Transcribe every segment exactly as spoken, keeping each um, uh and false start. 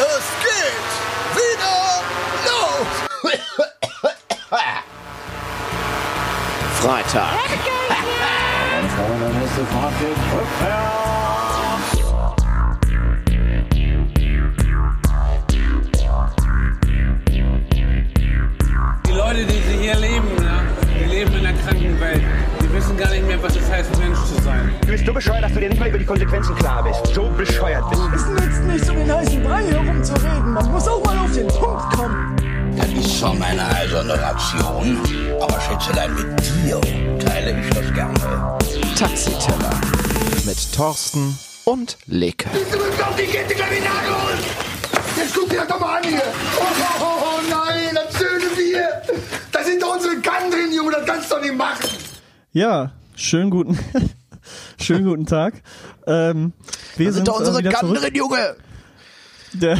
Es geht wieder los! Freitag. Die Leute, die sie hier leben, die leben in der kranken Welt. Die wissen gar nicht mehr, was es heißt, Mensch zu sein. Du bist so bescheuert, dass du dir nicht mal über die Konsequenzen klar bist. So bescheuert bist du. Es nützt nichts, um den heißen Brei herumzureden. Man muss auch mal auf den Punkt kommen. Das ist zwar meine eiserne Ration, aber Schätzelein, mit dir teile ich das gerne. Taxiteller mit Thorsten und Leke. Bist du unglaublich, geht die Klarinade holen! Jetzt guck dir das doch mal an hier! Oh, oh, oh, oh nein, das schöne Bier! Das sind doch unsere Kannen drin, Junge, das kannst du doch nicht machen! Ja, schönen guten, schönen guten Tag. Ähm, wir das sind, sind doch unsere Kannen drin, Junge! Der,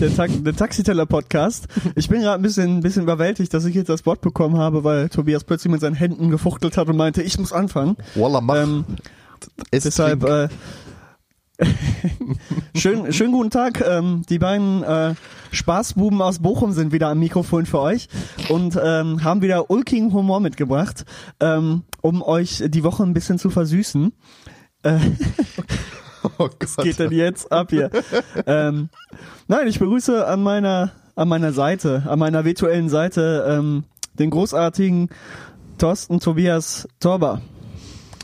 der, Ta- der Taxiteller-Podcast. Ich bin gerade ein bisschen, ein bisschen überwältigt, dass ich jetzt das Wort bekommen habe, weil Tobias plötzlich mit seinen Händen gefuchtelt hat und meinte, ich muss anfangen. Wallah, mach. Ähm, es deshalb, äh, schön, schönen guten Tag. Ähm, die beiden äh, Spaßbuben aus Bochum sind wieder am Mikrofon für euch und ähm, haben wieder ulkigen Humor mitgebracht, ähm, um euch die Woche ein bisschen zu versüßen. Äh, Oh Gott. Was geht denn jetzt ab hier? ähm, nein, ich begrüße an meiner an meiner Seite, an meiner virtuellen Seite ähm, den großartigen Thorsten Tobias Torba.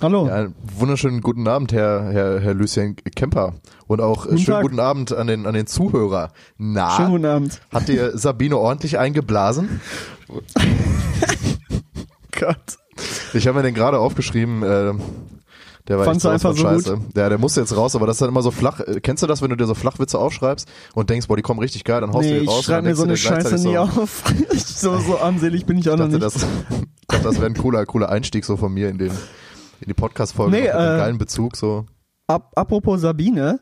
Hallo. Ja, wunderschönen guten Abend, Herr Herr, Herr Lucien Kemper, und auch guten schönen Tag. Guten Abend an den an den Zuhörer. Na, schönen guten Abend. Hat dir Sabine ordentlich eingeblasen? Gott. Ich habe mir den gerade aufgeschrieben. Äh, Der war Fand's echt einfach so scheiße. Gut. Ja, der musste jetzt raus, aber das ist dann immer so flach. Kennst du das, wenn du dir so Flachwitze aufschreibst und denkst, boah, die kommen richtig geil, dann haust nee, du die raus. Ich schreibe mir so eine Scheiße nie so auf. so, so armselig bin ich auch ich dachte, noch nicht. Das, ich dachte, das wäre ein cooler, cooler Einstieg so von mir in den, in die Podcast-Folge. Nee, äh, einen geilen Bezug, so. Ab, apropos Sabine.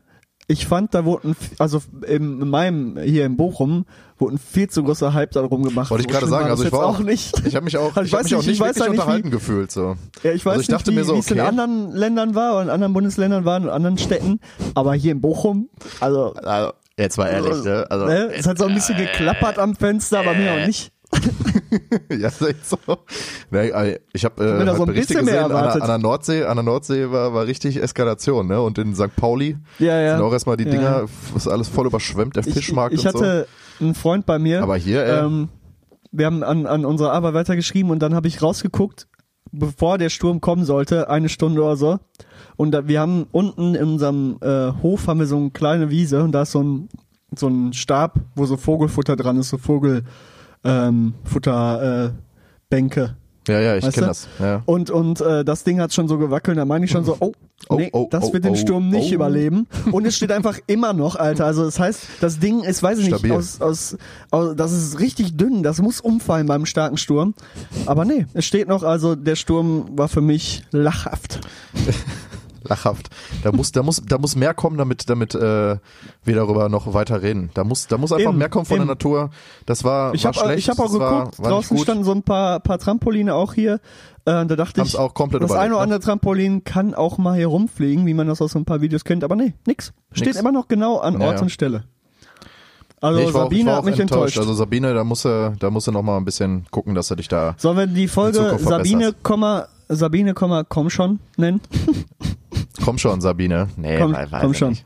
Ich fand, da wurden, also in meinem, hier in Bochum, wurden viel zu großer Hype darum gemacht. Wollte ich gerade sagen, also ich war auch nicht. Ich habe mich auch, ich hab mich auch nicht wirklich unterhalten gefühlt, so. Ja, ich weiß nicht, wie es in anderen Ländern war, in anderen Bundesländern war, in anderen Städten, aber hier in Bochum, also. Also, jetzt mal ehrlich, ne? Also. Es hat so ein bisschen geklappert am Fenster, aber mir auch nicht. Ja, ist echt so. Nee, ich habe äh, halt so Berichte gesehen, an der, an der Nordsee, an der Nordsee war, war richtig Eskalation, ne? Und in Sankt Pauli ja, ja. sind auch erstmal die ja. Dinger, ist alles voll überschwemmt, der ich, Fischmarkt ich und so. Ich hatte einen Freund bei mir, aber hier, ey, ähm, wir haben an, an unserer Arbeit weitergeschrieben und dann habe ich rausgeguckt, bevor der Sturm kommen sollte, eine Stunde oder so. Und da, wir haben unten in unserem äh, Hof haben wir so eine kleine Wiese und da ist so ein, so ein Stab, wo so Vogelfutter dran ist, so Vogel... Ähm, Futterbänke. Äh, ja, ja, ich kenne das. Ja. Und, und äh, das Ding hat schon so gewackelt, da meine ich schon so, oh, oh nee, oh, das oh, wird oh, den Sturm nicht oh. überleben. Und es steht einfach immer noch, Alter. Also das heißt, das Ding ist, weiß ich Stabil. nicht, aus, aus, aus, das ist richtig dünn, das muss umfallen beim starken Sturm. Aber nee, es steht noch, also der Sturm war für mich lachhaft. Lachhaft. Da muss, da muss, da muss mehr kommen, damit, damit äh, wir darüber noch weiter reden. Da muss, da muss einfach eben, mehr kommen von eben. der Natur. Das war, ich war hab, schlecht. Ich habe auch geguckt. War, draußen war standen so ein paar, paar Trampoline auch hier. Äh, da dachte Haben's ich, auch komplett das eine oder andere Trampolin kann auch mal hier rumfliegen, wie man das aus so ein paar Videos kennt. Aber nee, nix. Steht nix. Immer noch genau an Ort ja, ja. und Stelle. Also nee, Sabine auch, hat mich enttäuscht. enttäuscht. Also Sabine, da musst du, da musst du noch mal ein bisschen gucken, dass du dich da. Sollen wir die Folge Sabine, Komma, Sabine, Komma, komm schon nennen? Komm schon, Sabine. Nee, komm, weiß komm schon. Nicht.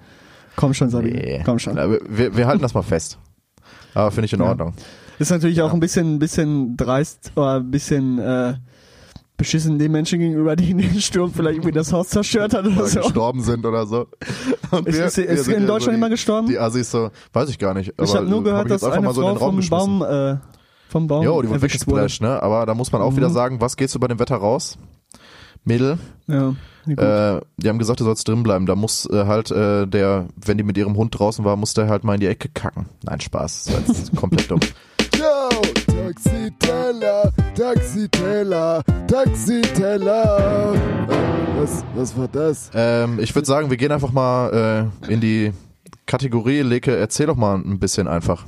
Komm schon, Sabine. Nee. Komm schon. Wir, wir halten das mal fest. Aber finde ich in ja. Ordnung. Ist natürlich ja. auch ein bisschen, bisschen dreist oder ein bisschen äh, beschissen den Menschen gegenüber, die in den Sturm vielleicht irgendwie das Haus zerstört hat oder, oder so. gestorben sind oder so. Und ist wir, ist, wir ist in Deutschland so die, immer gestorben? Die Assis so, weiß ich gar nicht. Aber ich habe nur gehört, hab dass eine mal so Frau vom Baum, äh, vom Baum jo, die wurde weggesplasht, ne? Aber da muss man auch mhm. wieder sagen, was geht's über dem Wetter raus? Mädel, ja, äh, die haben gesagt, du sollst drin bleiben. Da muss äh, halt äh, der, wenn die mit ihrem Hund draußen war, muss der halt mal in die Ecke kacken. Nein, Spaß. Das war jetzt komplett dumm. Yo, Taxiteller, Taxiteller, Taxiteller. Äh, was, was war das? Ähm, ich würde sagen, wir gehen einfach mal äh, in die Kategorie. Leke, erzähl doch mal ein bisschen einfach.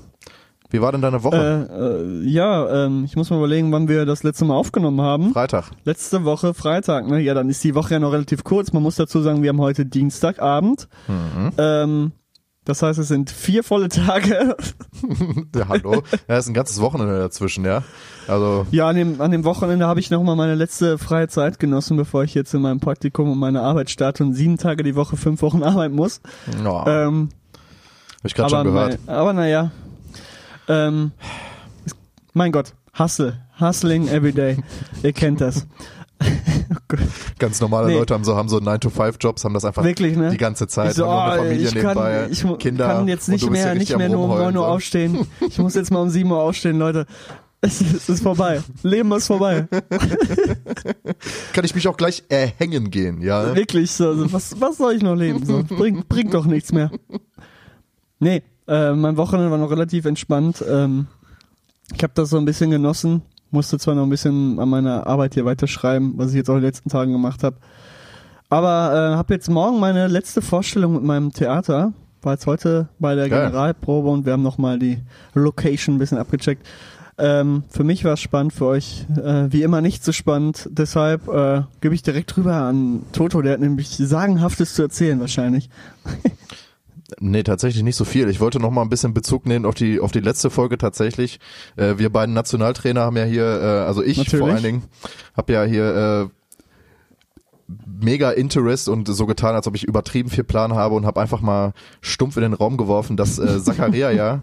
Wie war denn deine Woche? Äh, äh, ja, ähm, ich muss mal überlegen, wann wir das letzte Mal aufgenommen haben. Freitag. Letzte Woche Freitag, ne? Ja, dann ist die Woche ja noch relativ kurz. Man muss dazu sagen, wir haben heute Dienstagabend. Mhm. Ähm, Das heißt, es sind vier volle Tage. Ja, hallo. Da ist ein ganzes Wochenende dazwischen, ja. Also. Ja, an dem, an dem Wochenende habe ich nochmal meine letzte freie Zeit genossen, bevor ich jetzt in meinem Praktikum und meine Arbeit starte und sieben Tage die Woche fünf Wochen arbeiten muss. No. Ähm, habe ich gerade schon gehört. Mein, aber naja. Ähm, mein Gott. Hustle. Hustling everyday. Ihr kennt das. Ganz normale nee. Leute haben so, haben so nine to five Jobs, haben das einfach wirklich, ne? Die ganze Zeit, so, haben eine Familie ich kann, nebenbei, ich Kinder. Ich kann jetzt nicht mehr, nicht mehr nur um neun Uhr aufstehen. Ich muss jetzt mal um sieben Uhr aufstehen, Leute. Es, es ist vorbei. Leben ist vorbei. Kann ich mich auch gleich erhängen gehen, ja? Wirklich, so, so was, was soll ich noch leben? So, bringt, bringt doch nichts mehr. Nee, äh, mein Wochenende war noch relativ entspannt. Ähm, ich habe das so ein bisschen genossen. Musste zwar noch ein bisschen an meiner Arbeit hier weiterschreiben, was ich jetzt auch in den letzten Tagen gemacht habe. Aber äh, habe jetzt morgen meine letzte Vorstellung mit meinem Theater. War jetzt heute bei der Geil. Generalprobe und wir haben nochmal die Location ein bisschen abgecheckt. Ähm, für mich war es spannend, für euch äh, wie immer nicht so spannend. Deshalb äh, gebe ich direkt rüber an Toto, der hat nämlich Sagenhaftes zu erzählen wahrscheinlich. Nee, tatsächlich nicht so viel. Ich wollte noch mal ein bisschen Bezug nehmen auf die auf die letzte Folge tatsächlich. Äh, wir beiden Nationaltrainer haben ja hier, äh, also ich Natürlich. vor allen Dingen, habe ja hier äh, mega Interest und so getan, als ob ich übertrieben viel Plan habe und habe einfach mal stumpf in den Raum geworfen, dass äh, Zakaria ja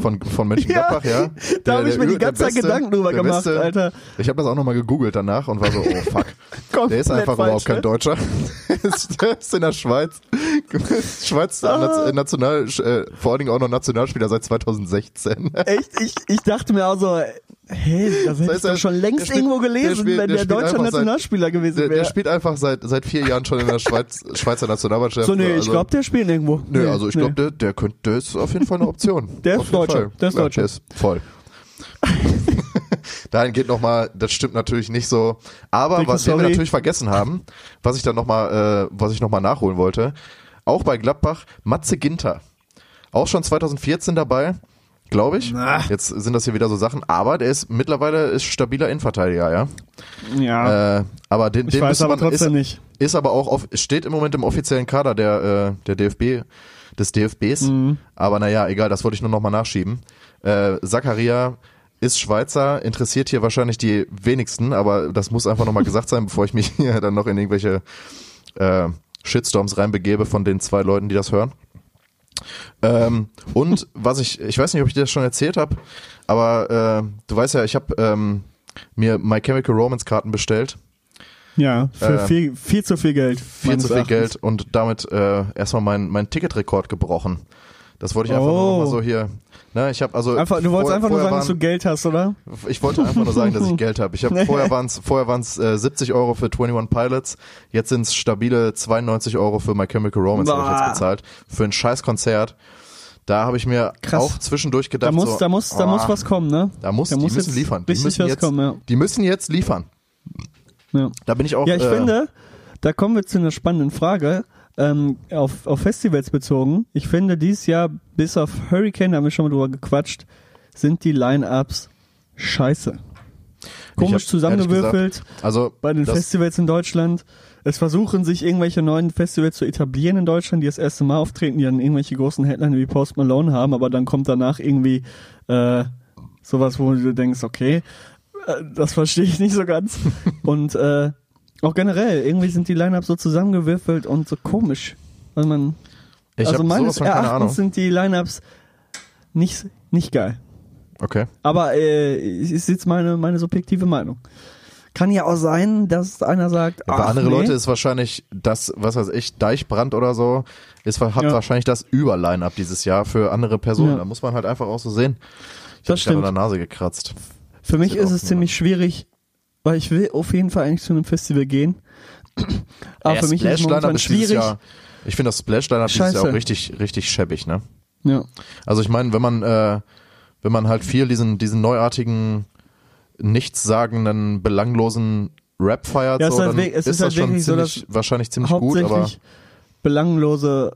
von von Mönchengladbach, ja, ja da habe ich mir die ganze Zeit Gedanken drüber gemacht, beste, Alter. Ich habe das auch noch mal gegoogelt danach und war so, oh fuck. Der ist einfach falsch, überhaupt kein ne? Deutscher. Der ist in der Schweiz. Schweiz ah. National, äh, vor allen Dingen auch noch Nationalspieler seit zwanzig sechzehn. Echt? Ich, ich dachte mir auch so, hey, das hätte das heißt, ich doch schon längst spielt, irgendwo gelesen, spielt, wenn der, der deutsche Nationalspieler seit, gewesen wäre. Der, der spielt einfach seit seit vier Jahren schon in der Schweiz, Schweizer Nationalmannschaft. So, nee, also, ich glaube, der spielt irgendwo. Nö, nee, also ich nee. glaube, der, der könnte, der ist auf jeden Fall eine Option. Der ist Deutscher. Der ist Deutscher. Ja, der ist voll. Dahin geht nochmal, das stimmt natürlich nicht so. Aber Dick, was sorry. wir natürlich vergessen haben, was ich dann nochmal, äh, was ich nochmal nachholen wollte, auch bei Gladbach, Matze Ginter. Auch schon zwanzig vierzehn dabei, glaube ich. Na. Jetzt sind das hier wieder so Sachen, aber der ist mittlerweile ist stabiler Innenverteidiger, ja. Ja. Äh, aber den, den müsste man trotzdem ist, nicht. Ist aber auch auf, steht im Moment im offiziellen Kader der, äh, der D F B, des D F Bs. Mhm. Aber naja, egal, das wollte ich nur nochmal nachschieben. Äh, Zakaria ist Schweizer, interessiert hier wahrscheinlich die wenigsten, aber das muss einfach nochmal gesagt sein, bevor ich mich hier dann noch in irgendwelche äh, Shitstorms reinbegebe von den zwei Leuten, die das hören. Ähm, und was ich, ich weiß nicht, ob ich dir das schon erzählt habe, aber äh, du weißt ja, ich habe ähm, mir My Chemical Romance Karten bestellt. Ja, für äh, viel, viel zu viel Geld. Viel zu viel Erachtens. Geld und damit äh, erstmal meinen mein Ticketrekord gebrochen. Das wollte ich einfach oh. nur mal so hier. Na, ich hab also einfach, du wolltest vor, einfach nur sagen, waren, dass du Geld hast, oder? Ich wollte einfach nur sagen, dass ich Geld habe. Ich hab, nee. Vorher waren es vorher waren's, äh, siebzig Euro für Twenty One Pilots, jetzt sind es stabile zweiundneunzig Euro für My Chemical Romance, habe ich jetzt bezahlt. Für ein scheiß Konzert. Da habe ich mir Krass. auch zwischendurch gedacht, da muss, so, da muss, da oh, muss was kommen, ne? Da muss, da muss die müssen liefern. Die müssen, jetzt, kommen, ja. die müssen jetzt liefern. Ja. Da bin ich auch. Ja, ich äh, finde, da kommen wir zu einer spannenden Frage. Ähm, auf, auf Festivals bezogen. Ich finde, dieses Jahr, bis auf Hurricane, da haben wir schon mal drüber gequatscht, sind die Line-Ups scheiße. Komisch hab, zusammengewürfelt. Gesagt, also bei den Festivals in Deutschland. Es versuchen sich irgendwelche neuen Festivals zu etablieren in Deutschland, die das erste Mal auftreten, die dann irgendwelche großen Headliner wie Post Malone haben, aber dann kommt danach irgendwie äh, sowas, wo du denkst, okay, äh, das verstehe ich nicht so ganz. Und äh, auch generell, irgendwie sind die Line-Ups so zusammengewürfelt und so komisch. Also, man, ich also meines Erachtens sind die Line-Ups nicht, nicht geil. Okay. Aber äh, ist jetzt meine, meine subjektive Meinung. Kann ja auch sein, dass einer sagt, ja, bei anderen nee. Leute ist wahrscheinlich das, was weiß ich, Deichbrand oder so, ist hat ja. wahrscheinlich das Über-Line-Up dieses Jahr für andere Personen. Ja. Da muss man halt einfach auch so sehen. Ich habe mich an der Nase gekratzt. Für das mich ist es ziemlich schwierig, weil ich will auf jeden Fall eigentlich zu einem Festival gehen. Aber ja, für mich ist es momentan schwierig. Jahr, ich finde das Splashdown dieses Jahr auch richtig, richtig schäbig, ne? Ja. Also ich meine, wenn man, äh, wenn man halt viel diesen, diesen neuartigen, nichtssagenden, belanglosen Rap feiert, ja, so, dann halt, es ist, ist halt das schon ziemlich, so, dass wahrscheinlich ziemlich gut, aber belanglose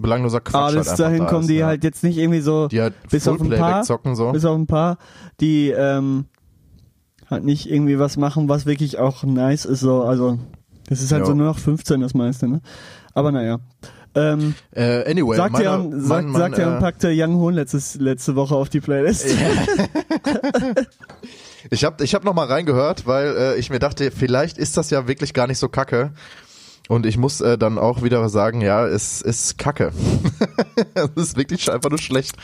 belangloser Quatsch ah, halt einfach dahin da kommen, die ja. halt jetzt nicht irgendwie so, die halt bis auf ein paar, zocken, so. bis auf ein paar, die, ähm, halt nicht irgendwie was machen, was wirklich auch nice ist, so, also, das ist halt jo. so nur noch fünfzehn das meiste, ne? Aber naja, Ähm, uh, anyway, sagt ihr und sagt, sagt äh, packte Young Hoon letztes, letzte Woche auf die Playlist. Yeah. ich habe ich hab nochmal reingehört, weil äh, ich mir dachte, vielleicht ist das ja wirklich gar nicht so kacke. Und ich muss äh, dann auch wieder sagen, ja, es ist kacke. Es ist wirklich einfach nur schlecht.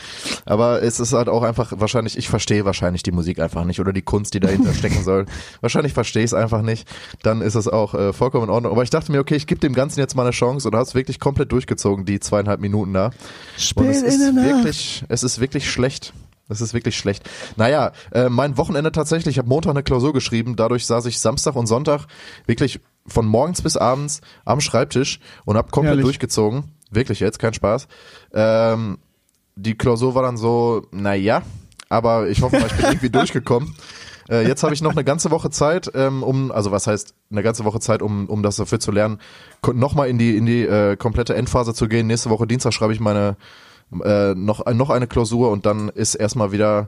Aber es ist halt auch einfach, wahrscheinlich, ich verstehe wahrscheinlich die Musik einfach nicht oder die Kunst, die dahinter stecken soll. Wahrscheinlich verstehe ich es einfach nicht. Dann ist es auch äh, vollkommen in Ordnung. Aber ich dachte mir, okay, ich gebe dem Ganzen jetzt mal eine Chance und habe es wirklich komplett durchgezogen, die zweieinhalb Minuten da. Spiel und es ist in wirklich, es ist wirklich schlecht. Das ist wirklich schlecht. Naja, äh, mein Wochenende tatsächlich, ich habe Montag eine Klausur geschrieben, dadurch saß ich Samstag und Sonntag wirklich von morgens bis abends am Schreibtisch und habe komplett Herrlich. durchgezogen. Wirklich jetzt, kein Spaß. Ähm, die Klausur war dann so, naja, aber ich hoffe mal, ich bin irgendwie durchgekommen. Äh, jetzt habe ich noch eine ganze Woche Zeit, ähm, um, also was heißt eine ganze Woche Zeit, um um das dafür zu lernen, nochmal in die in die äh, komplette Endphase zu gehen. Nächste Woche Dienstag schreibe ich meine Äh, noch, noch eine Klausur und dann ist erstmal wieder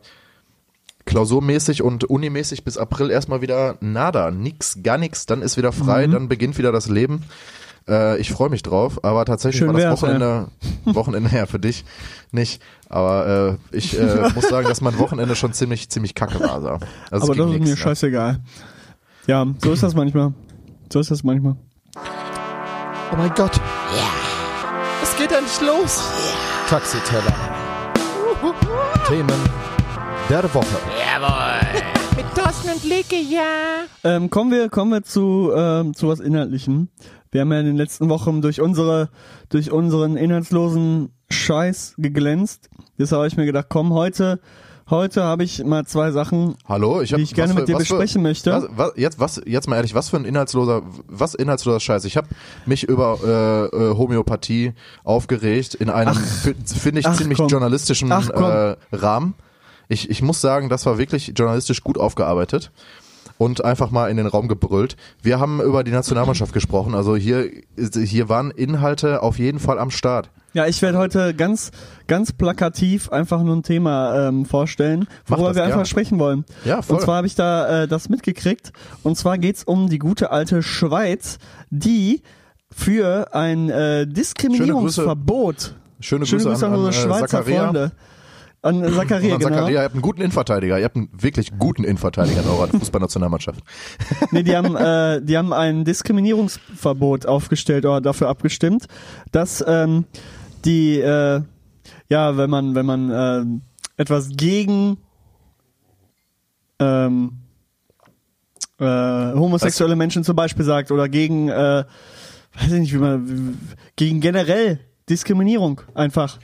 klausurmäßig und unimäßig bis April erstmal wieder nada, nix, gar nix, dann ist wieder frei, mhm. dann beginnt wieder das Leben. Äh, ich freue mich drauf, aber tatsächlich Schön war das Wochenende, ja. Wochenende ja, für dich nicht, aber äh, ich äh, muss sagen, dass mein Wochenende schon ziemlich, ziemlich kacke war. So. Also aber das ist nix, mir scheißegal. Ja. ja, so ist das manchmal. So ist das manchmal. Oh mein Gott. Ja. Was geht denn nicht los? Ja. Taxiteller. Themen der Woche. Jawohl. Mit Thorsten und Leke, ja. Ähm, kommen wir, kommen wir zu, ähm, zu was Inhaltlichem. Wir haben ja in den letzten Wochen durch unsere, durch unseren inhaltslosen Scheiß geglänzt. Deshalb habe ich mir gedacht, komm, heute, heute habe ich mal zwei Sachen, Hallo, ich hab, die ich gerne für, mit dir besprechen für, möchte. Was, was, jetzt, was, jetzt mal ehrlich, was für ein inhaltsloser, was inhaltsloser Scheiß. Ich habe mich über äh, äh, Homöopathie aufgeregt in einem, finde ich, ach, ziemlich komm. journalistischen ach, äh, Rahmen. Ich, ich muss sagen, das war wirklich journalistisch gut aufgearbeitet und einfach mal in den Raum gebrüllt. Wir haben über die Nationalmannschaft gesprochen, also hier, hier waren Inhalte auf jeden Fall am Start. Ja, ich werde heute ganz, ganz plakativ einfach nur ein Thema ähm, vorstellen, worüber wir einfach gerne. sprechen wollen. Ja, voll. Und zwar habe ich da äh, das mitgekriegt. Und zwar geht's um die gute alte Schweiz, die für ein äh, Diskriminierungsverbot. Schöne Grüße, Schöne Grüße, Grüße an, an unsere Schweizer Zakaria. Freunde. An Zakaria, genau. Zakaria, ihr habt einen guten Innenverteidiger. Ihr habt einen wirklich guten Innenverteidiger in eurer Fußballnationalmannschaft. Nee, die haben, äh, die haben ein Diskriminierungsverbot aufgestellt oder dafür abgestimmt, dass ähm, die, äh, ja, wenn man, wenn man äh, etwas gegen ähm, äh, homosexuelle Was? Menschen zum Beispiel sagt oder gegen, äh, weiß ich nicht, wie man, gegen generell Diskriminierung einfach.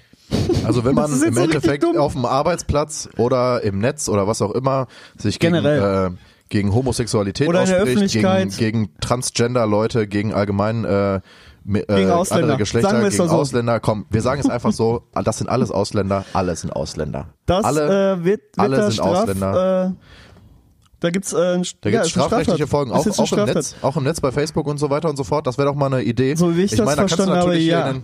Also wenn man im so Endeffekt auf dem Arbeitsplatz oder im Netz oder was auch immer sich Generell. gegen, äh, gegen Homosexualität oder ausspricht, gegen, gegen Transgender-Leute, gegen allgemein äh, äh, gegen andere Geschlechter, gegen so. Ausländer, komm, wir sagen es einfach so, das sind alles Ausländer, alle sind Ausländer. Das alle, äh, wird, wird alle da sind Straf, Ausländer. Äh, Da gibt's, äh, da ja, gibt's strafrechtliche Folgen, auch, auch im Netz, auch im Netz bei Facebook und so weiter und so fort. Das wäre doch mal eine Idee. So wie ich, ich das meine, da verstanden habe, ja.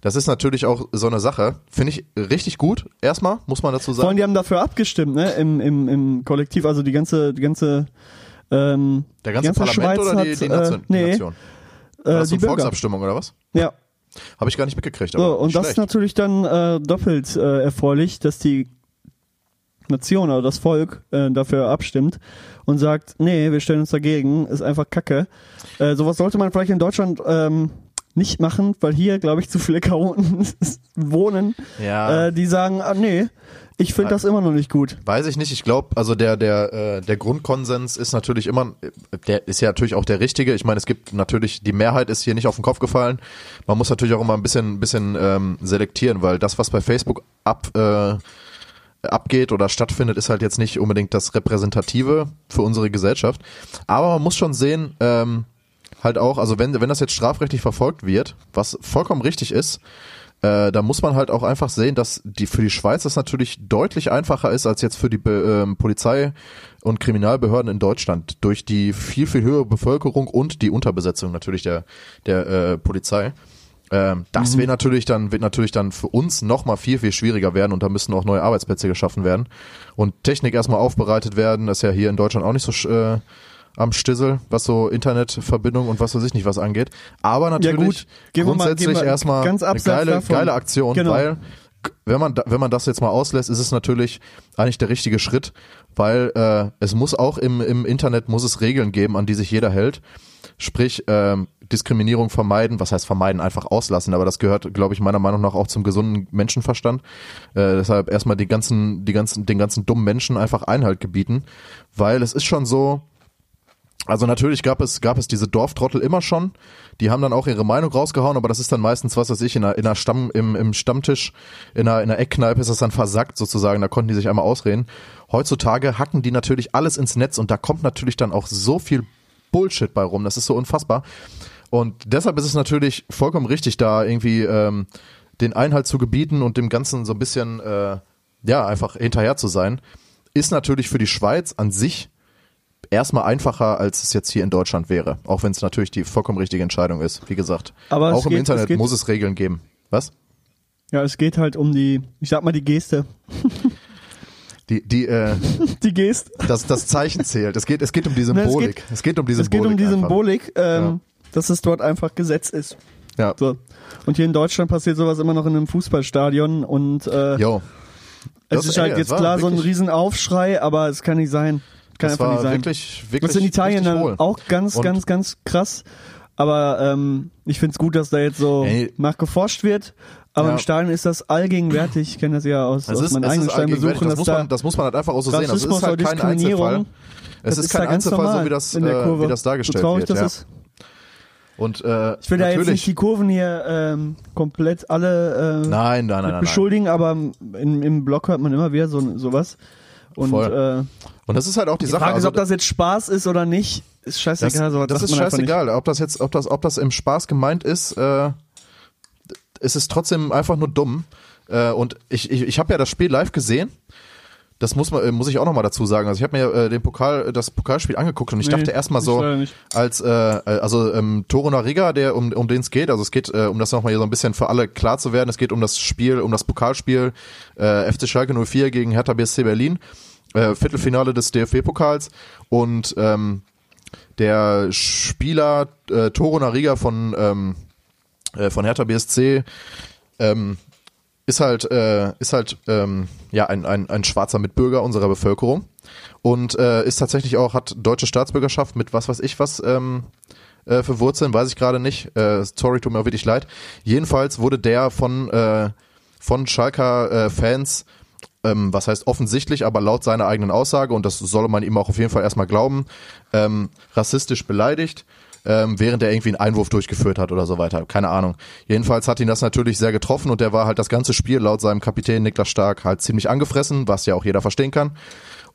Das ist natürlich auch so eine Sache. Finde ich richtig gut. Erstmal muss man dazu sagen. Vor allem, die haben dafür abgestimmt, ne? Im, im, im Kollektiv, also die ganze, die ganze, ähm, der ganze, ganze Parlament Schweiz oder die, die Nation? Äh, nee, Nation. Äh, die Volksabstimmung oder was? Ja. Habe ich gar nicht mitgekriegt. Aber so, und das schlecht. ist natürlich dann äh, doppelt äh, erfreulich, dass die Nation oder das Volk äh, dafür abstimmt und sagt, nee, wir stellen uns dagegen, ist einfach Kacke. Äh, sowas sollte man vielleicht in Deutschland ähm, nicht machen, weil hier, glaube ich, zu viele Chaoten wohnen, ja. äh, die sagen, ah, nee, ich finde das immer noch nicht gut. Weiß ich nicht, ich glaube, also der der äh, der Grundkonsens ist natürlich immer, der ist ja natürlich auch der richtige. Ich meine, es gibt natürlich, die Mehrheit ist hier nicht auf den Kopf gefallen. Man muss natürlich auch immer ein bisschen, bisschen ähm, selektieren, weil das, was bei Facebook ab äh, abgeht oder stattfindet, ist halt jetzt nicht unbedingt das Repräsentative für unsere Gesellschaft. Aber man muss schon sehen, ähm, halt auch, also wenn wenn das jetzt strafrechtlich verfolgt wird, was vollkommen richtig ist, äh, da muss man halt auch einfach sehen, dass die für die Schweiz das natürlich deutlich einfacher ist als jetzt für die Be- ähm, Polizei und Kriminalbehörden in Deutschland, durch die viel, viel höhere Bevölkerung und die Unterbesetzung natürlich der der äh, Polizei. Ähm, das mhm. wird natürlich dann wird natürlich dann für uns nochmal viel, viel schwieriger werden und da müssen auch neue Arbeitsplätze geschaffen werden und Technik erstmal aufbereitet werden, das ist ja hier in Deutschland auch nicht so... Äh, am Stissel, was so Internetverbindung und was weiß ich nicht was angeht. Aber natürlich ja gut, grundsätzlich mal, erstmal eine geile, geile Aktion, genau. Weil wenn man, wenn man das jetzt mal auslässt, ist es natürlich eigentlich der richtige Schritt, weil äh, es muss auch im, im Internet muss es Regeln geben, an die sich jeder hält. Sprich, ähm, Diskriminierung vermeiden, was heißt vermeiden, einfach auslassen, aber das gehört, glaube ich, meiner Meinung nach auch zum gesunden Menschenverstand. Äh, deshalb erstmal die ganzen, die ganzen, den ganzen dummen Menschen einfach Einhalt gebieten, weil es ist schon so, also natürlich gab es, gab es diese Dorftrottel immer schon, die haben dann auch ihre Meinung rausgehauen, aber das ist dann meistens, was weiß ich, in einer, in einer Stamm, im, im Stammtisch, in einer, in einer Eckkneipe ist das dann versackt sozusagen, da konnten die sich einmal ausreden. Heutzutage hacken die natürlich alles ins Netz und da kommt natürlich dann auch so viel Bullshit bei rum, das ist so unfassbar. Und deshalb ist es natürlich vollkommen richtig, da irgendwie ähm, den Einhalt zu gebieten und dem Ganzen so ein bisschen, äh, ja, einfach hinterher zu sein. Ist natürlich für die Schweiz an sich erstmal einfacher, als es jetzt hier in Deutschland wäre. Auch wenn es natürlich die vollkommen richtige Entscheidung ist, wie gesagt. Aber auch im geht, Internet es geht, muss es Regeln geben. Was? Ja, es geht halt um die, ich sag mal, die Geste. Die, die, äh, die Geste. Das, das Zeichen zählt. Es geht, es geht um die Symbolik. Na, es, geht, es geht um die Symbolik. Es geht um die einfach. Symbolik, ähm, ja. Dass es dort einfach Gesetz ist. Ja. So. Und hier in Deutschland passiert sowas immer noch in einem Fußballstadion und äh, jo. Das, es ist halt ey, jetzt klar so ein Riesenaufschrei, aber es kann nicht sein. Kann das einfach war nicht sein. Wirklich, wirklich. Das ist in Italien dann auch ganz, und ganz, ganz krass. Aber ähm, ich finde es gut, dass da jetzt so ey. nachgeforscht wird. Aber ja. Im Stadion ist das allgegenwärtig. Ich kenne das ja aus, aus meinen eigenen Stadionbesuchen. Das, da das muss man halt einfach auch so sehen. Das ist halt kein Einzelfall. Es ist kein Einzelfall, so wie das, äh, wie das dargestellt so traurig, wird. Ja. Das ist. Und, äh, ich will da jetzt nicht die Kurven hier ähm, komplett alle äh, nein, nein, nein, nein, beschuldigen, nein. aber in, im Blog hört man immer wieder so, sowas. Und, äh, und das ist halt auch die, die Sache. Die Frage also, ist, ob das jetzt Spaß ist oder nicht, ist scheißegal. Das, das ist scheißegal, ob das jetzt, ob das, ob das im Spaß gemeint ist, äh, es ist trotzdem einfach nur dumm. Äh, und ich, ich, ich habe ja das Spiel live gesehen. Das muss man, muss ich auch nochmal dazu sagen. Also ich habe mir äh, den Pokal, das Pokalspiel angeguckt und ich nee, dachte erstmal so, als äh, also ähm, Torunarigha, der um, um den es geht, also es geht, äh, um das nochmal hier so ein bisschen für alle klar zu werden, es geht um das Spiel, um das Pokalspiel äh, F C Schalke null vier gegen Hertha B S C Berlin, äh, Viertelfinale des D F B-Pokals und ähm, der Spieler äh, Torunarigha von ähm, äh, von Hertha B S C ähm, ist halt, äh, ist halt ähm, ja, ein, ein, ein schwarzer Mitbürger unserer Bevölkerung und äh, ist tatsächlich auch, hat deutsche Staatsbürgerschaft mit was weiß ich was ähm, äh, für Wurzeln, weiß ich gerade nicht. Äh, sorry, tut mir auch wirklich leid. Jedenfalls wurde der von, äh, von Schalker äh, Fans, ähm, was heißt offensichtlich, aber laut seiner eigenen Aussage, und das soll man ihm auch auf jeden Fall erstmal glauben, ähm, rassistisch beleidigt. Ähm, während er irgendwie einen Einwurf durchgeführt hat oder so weiter. Keine Ahnung. Jedenfalls hat ihn das natürlich sehr getroffen und der war halt das ganze Spiel laut seinem Kapitän Niklas Stark halt ziemlich angefressen, was ja auch jeder verstehen kann.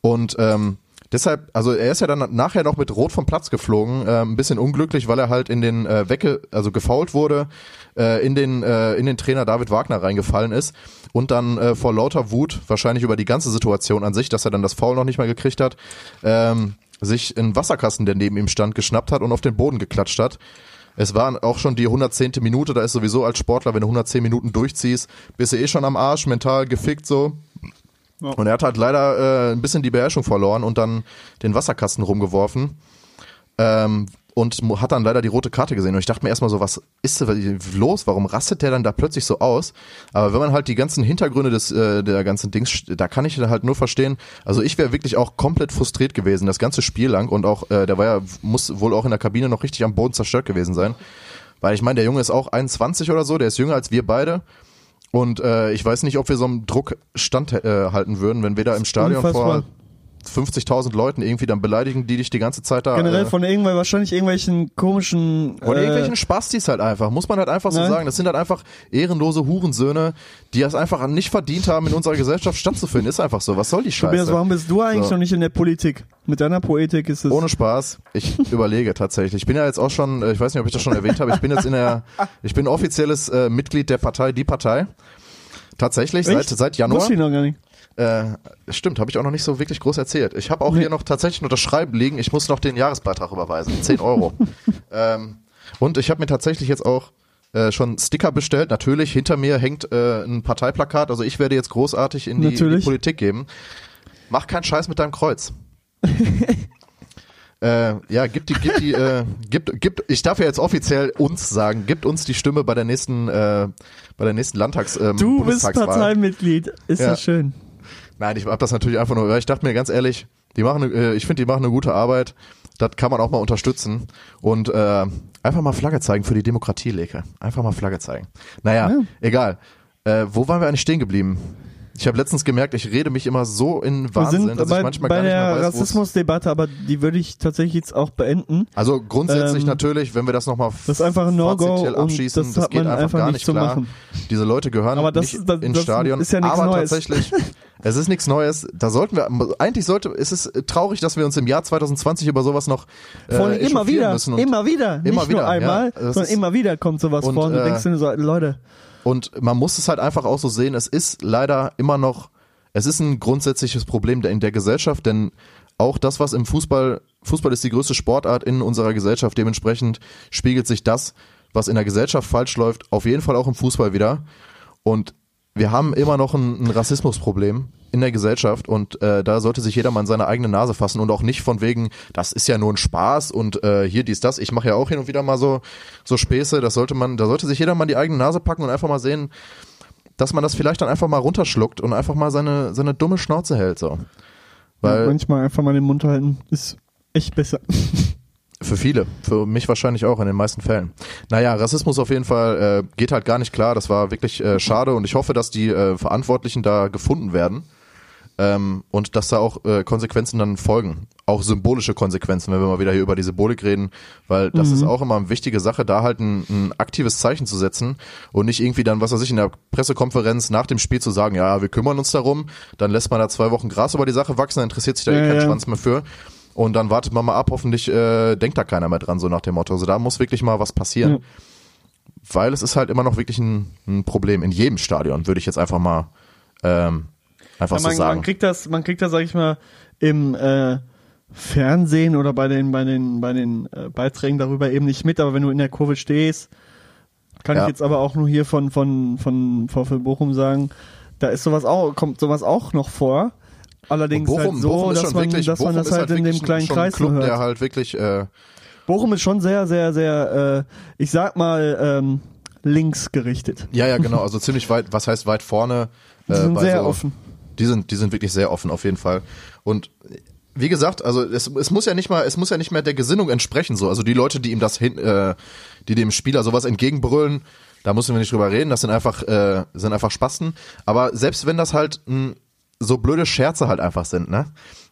Und ähm, deshalb, also er ist ja dann nachher noch mit Rot vom Platz geflogen, äh, ein bisschen unglücklich, weil er halt in den äh, Wecke, also gefoult wurde, äh, in den äh, in den Trainer David Wagner reingefallen ist und dann äh, vor lauter Wut, wahrscheinlich über die ganze Situation an sich, dass er dann das Foul noch nicht mehr gekriegt hat, ähm, sich einen Wasserkasten, der neben ihm stand, geschnappt hat und auf den Boden geklatscht hat. Es war auch schon die hundertzehnte Minute, da ist sowieso als Sportler, wenn du hundertzehn Minuten durchziehst, bist du eh schon am Arsch, mental gefickt so. Ja. Und er hat halt leider äh, ein bisschen die Beherrschung verloren und dann den Wasserkasten rumgeworfen ähm, und hat dann leider die rote Karte gesehen. Und ich dachte mir erstmal so, was ist los? Warum rastet der dann da plötzlich so aus? Aber wenn man halt die ganzen Hintergründe des äh, der ganzen Dings, da kann ich halt nur verstehen. Also ich wäre wirklich auch komplett frustriert gewesen, das ganze Spiel lang. Und auch, äh, der war ja, muss wohl auch in der Kabine noch richtig am Boden zerstört gewesen sein. Weil ich meine, der Junge ist auch einundzwanzig oder so, der ist jünger als wir beide. Und äh, ich weiß nicht, ob wir so einem Druck standhalten äh, würden, wenn wir da im Stadion vor fünfzigtausend Leuten irgendwie, dann beleidigen die dich die ganze Zeit da. Generell von irgendwelchen, wahrscheinlich irgendwelchen komischen... Von äh, irgendwelchen Spastis halt einfach, muss man halt einfach so nein. sagen. Das sind halt einfach ehrenlose Hurensöhne, die das einfach nicht verdient haben, in unserer Gesellschaft stattzufinden. Ist einfach so, was soll die Scheiße? Tobias, warum bist du eigentlich so. noch nicht in der Politik? Mit deiner Poetik ist es... Ohne Spaß, ich überlege tatsächlich. Ich bin ja jetzt auch schon, ich weiß nicht, ob ich das schon erwähnt habe, ich bin jetzt in der, ich bin offizielles äh, Mitglied der Partei, Die Partei. Tatsächlich, seit, seit Januar. Wusste ich noch gar nicht. Äh, stimmt, habe ich auch noch nicht so wirklich groß erzählt. Ich habe auch nee. hier noch tatsächlich nur das Schreiben liegen. Ich muss noch den Jahresbeitrag überweisen, zehn Euro. ähm, und ich habe mir tatsächlich jetzt auch äh, schon Sticker bestellt. Natürlich, hinter mir hängt äh, ein Parteiplakat. Also ich werde jetzt großartig in die, in die Politik geben. Mach keinen Scheiß mit deinem Kreuz. Äh, ja, gibt die, gibt die, äh, gibt, gibt, ich darf ja jetzt offiziell uns sagen, gibt uns die Stimme bei der nächsten, äh, bei der nächsten Landtags, ähm, Du Bundestagswahl. Bist Parteimitglied, ist ja. Das schön. Nein, ich hab das natürlich einfach nur, ich dachte mir ganz ehrlich, die machen, äh, ich finde, die machen eine gute Arbeit, das kann man auch mal unterstützen und, äh, einfach mal Flagge zeigen für die Demokratie, Leke. Einfach mal Flagge zeigen. Naja, ja. Egal. Äh, wo waren wir eigentlich stehen geblieben? Ich habe letztens gemerkt, ich rede mich immer so in Wahnsinn, dass bei, ich manchmal gar nicht mehr weiß, bei der Rassismusdebatte, aber die würde ich tatsächlich jetzt auch beenden. Also grundsätzlich ähm, natürlich, wenn wir das nochmal fazitiell abschießen, das, das geht einfach, einfach gar nicht klar. Machen. Diese Leute gehören aber das, nicht das, ins das Stadion, ist ja aber Neues. Tatsächlich, es ist nichts Neues. Da sollten wir, eigentlich sollte, es ist traurig, dass wir uns im Jahr zwanzig zwanzig über sowas noch äh, vor allem immer wieder, müssen. Immer wieder, nicht immer nur wieder, einmal, ja, sondern immer wieder kommt sowas und, vor und äh, du denkst dir so, Leute... Und man muss es halt einfach auch so sehen, es ist leider immer noch, es ist ein grundsätzliches Problem in der Gesellschaft, denn auch das, was im Fußball, Fußball ist die größte Sportart in unserer Gesellschaft, dementsprechend spiegelt sich das, was in der Gesellschaft falsch läuft, auf jeden Fall auch im Fußball wieder. Und wir haben immer noch ein, ein Rassismusproblem in der Gesellschaft und äh, da sollte sich jeder mal in seine eigene Nase fassen und auch nicht von wegen, das ist ja nur ein Spaß und äh, hier dies, das. Ich mache ja auch hin und wieder mal so, so Späße, das sollte man, da sollte sich jeder mal die eigene Nase packen und einfach mal sehen, dass man das vielleicht dann einfach mal runterschluckt und einfach mal seine, seine dumme Schnauze hält. So. Weil ja, manchmal einfach mal den Mund halten ist echt besser. Für viele, für mich wahrscheinlich auch in den meisten Fällen. Naja, Rassismus auf jeden Fall äh, geht halt gar nicht klar, das war wirklich äh, schade und ich hoffe, dass die äh, Verantwortlichen da gefunden werden ähm, und dass da auch äh, Konsequenzen dann folgen, auch symbolische Konsequenzen, wenn wir mal wieder hier über die Symbolik reden, weil das mhm. ist auch immer eine wichtige Sache, da halt ein, ein aktives Zeichen zu setzen und nicht irgendwie dann, was weiß ich, in der Pressekonferenz nach dem Spiel zu sagen, ja, wir kümmern uns darum, dann lässt man da zwei Wochen Gras über die Sache wachsen, dann interessiert sich da ja, eh kein ja. Schwanz mehr für. Und dann wartet man mal ab, hoffentlich äh, denkt da keiner mehr dran, so nach dem Motto. Also da muss wirklich mal was passieren. Ja. Weil es ist halt immer noch wirklich ein, ein Problem in jedem Stadion, würde ich jetzt einfach mal ähm, einfach ja, man, so sagen. Man kriegt das, man kriegt das, sag ich mal, im äh, Fernsehen oder bei den, bei den, bei den äh, Beiträgen darüber eben nicht mit, aber wenn du in der Kurve stehst, kann ja. ich jetzt aber auch nur hier von, von, von VfB Bochum sagen, da ist sowas auch, kommt sowas auch noch vor. Allerdings Bochum, halt so, Bochum ist dass, schon man, wirklich, dass man das halt, halt in dem kleinen schon Kreis Club, hört. Der halt wirklich, äh Bochum ist schon sehr, sehr, sehr, äh, ich sag mal, ähm, links gerichtet. Ja, ja, genau, also ziemlich weit, was heißt weit vorne? Äh, die sind sehr so, offen. Die sind, die sind wirklich sehr offen, auf jeden Fall. Und wie gesagt, also es, es muss ja nicht mal, es muss ja nicht mehr der Gesinnung entsprechen, so. Also die Leute, die ihm das hin, äh, die dem Spieler sowas entgegenbrüllen, da müssen wir nicht drüber reden, das sind einfach, äh, sind einfach Spasten. Aber selbst wenn das halt ein so blöde Scherze halt einfach sind, ne?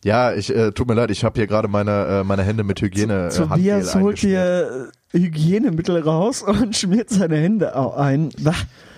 Ja, ich äh, tut mir leid, ich habe hier gerade meine äh, meine Hände mit Hygiene äh, Tobias holt dir Hygienemittel raus und schmiert seine Hände ein. Bah.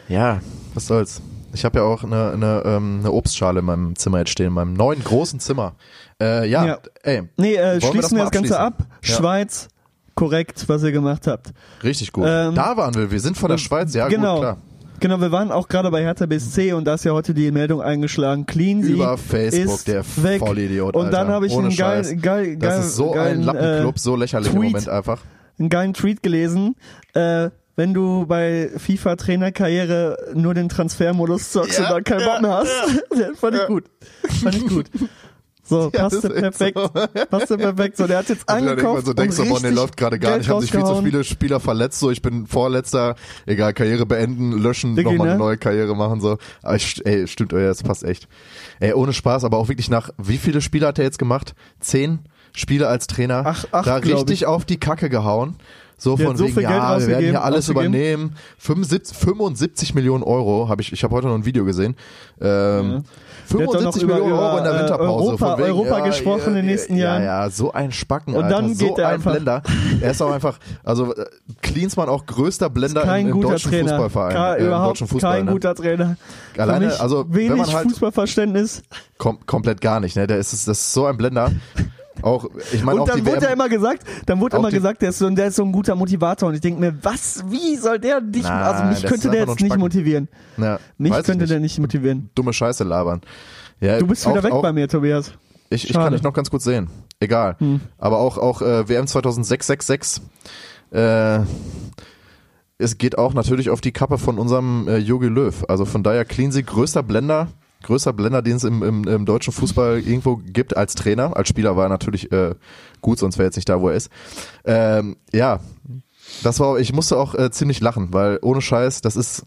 Ja, was soll's. Ich habe ja auch eine, eine, ähm, eine Obstschale in meinem Zimmer jetzt stehen, in meinem neuen großen Zimmer. Äh, ja, ja, ey. Nee, äh, schließen wir das, das Ganze ab. Ja. Schweiz, korrekt, was ihr gemacht habt. Richtig gut. Ähm, da waren wir, wir sind von der Schweiz, ja genau. Gut, klar. Genau, wir waren auch gerade bei Hertha B S C und da ist ja heute die Meldung eingeschlagen, Cleansy über Facebook, ist der weg. Vollidiot, Alter. Und dann habe ich Ohne einen geilen, geilen, geilen, das ist so geilen, ein Lappenclub, äh, so lächerlich Tweet, im Moment einfach. Einen geilen Tweet gelesen, äh, wenn du bei FIFA Trainerkarriere nur den Transfermodus zockst ja, und dann keinen ja, Bock mehr hast, ja. fand ich ja. gut, fand ich gut. So, ja, passte perfekt, so. passte perfekt, so, der hat jetzt angekauft und denkst so, boah, der läuft gerade gar Geld nicht, haben sich viel zu viele Spieler verletzt, so, ich bin Vorletzter, egal, Karriere beenden, löschen, nochmal ne? eine neue Karriere machen, so, aber ich, ey, stimmt, ey, das passt echt, ey, ohne Spaß, aber auch wirklich nach, wie viele Spiele hat er jetzt gemacht? Zehn Spiele als Trainer, ach, ach, da richtig ich. auf die Kacke gehauen. So von wegen, ja, wir werden hier alles übernehmen. fünfundsiebzig Millionen Euro habe ich, ich habe heute noch ein Video gesehen. Ähm, fünfundsiebzig Millionen Euro in der Winterpause. Europa, wegen, Europa ja, gesprochen ja, in den nächsten Jahren. Ja, ja, so ein Spacken, und dann Alter, so geht er ein einfach. Blender. Er ist auch einfach, also Klinsmann auch größter Blender im, im deutschen Trainer. Fußballverein. Ka- äh, überhaupt deutschen Fußball, kein ne? guter Trainer. Alleine, mich, also wenig wenn man halt, Fußballverständnis. Kom- komplett gar nicht, ne? Der ist, das ist so ein Blender. Auch, ich mein, und dann die wurde W M, ja immer gesagt, dann wurde immer gesagt, der ist, so, der ist so ein guter Motivator und ich denke mir, was, wie soll der dich, na, also mich könnte der jetzt nicht motivieren. Na, mich könnte nicht. der nicht motivieren. Dumme Scheiße labern. Ja, du bist auch, wieder weg auch, bei mir, Tobias. Ich, ich kann dich noch ganz gut sehen. Egal. Hm. Aber auch, auch äh, W M zweitausendsechs, äh, es geht auch natürlich auf die Kappe von unserem äh, Jogi Löw. Also von daher Cleansy, größter Blender größter Blender, den es im, im, im deutschen Fußball irgendwo gibt als Trainer. Als Spieler war er natürlich äh, gut, sonst wäre er jetzt nicht da, wo er ist. Ähm, ja, das war, ich musste auch äh, ziemlich lachen, weil ohne Scheiß, das ist,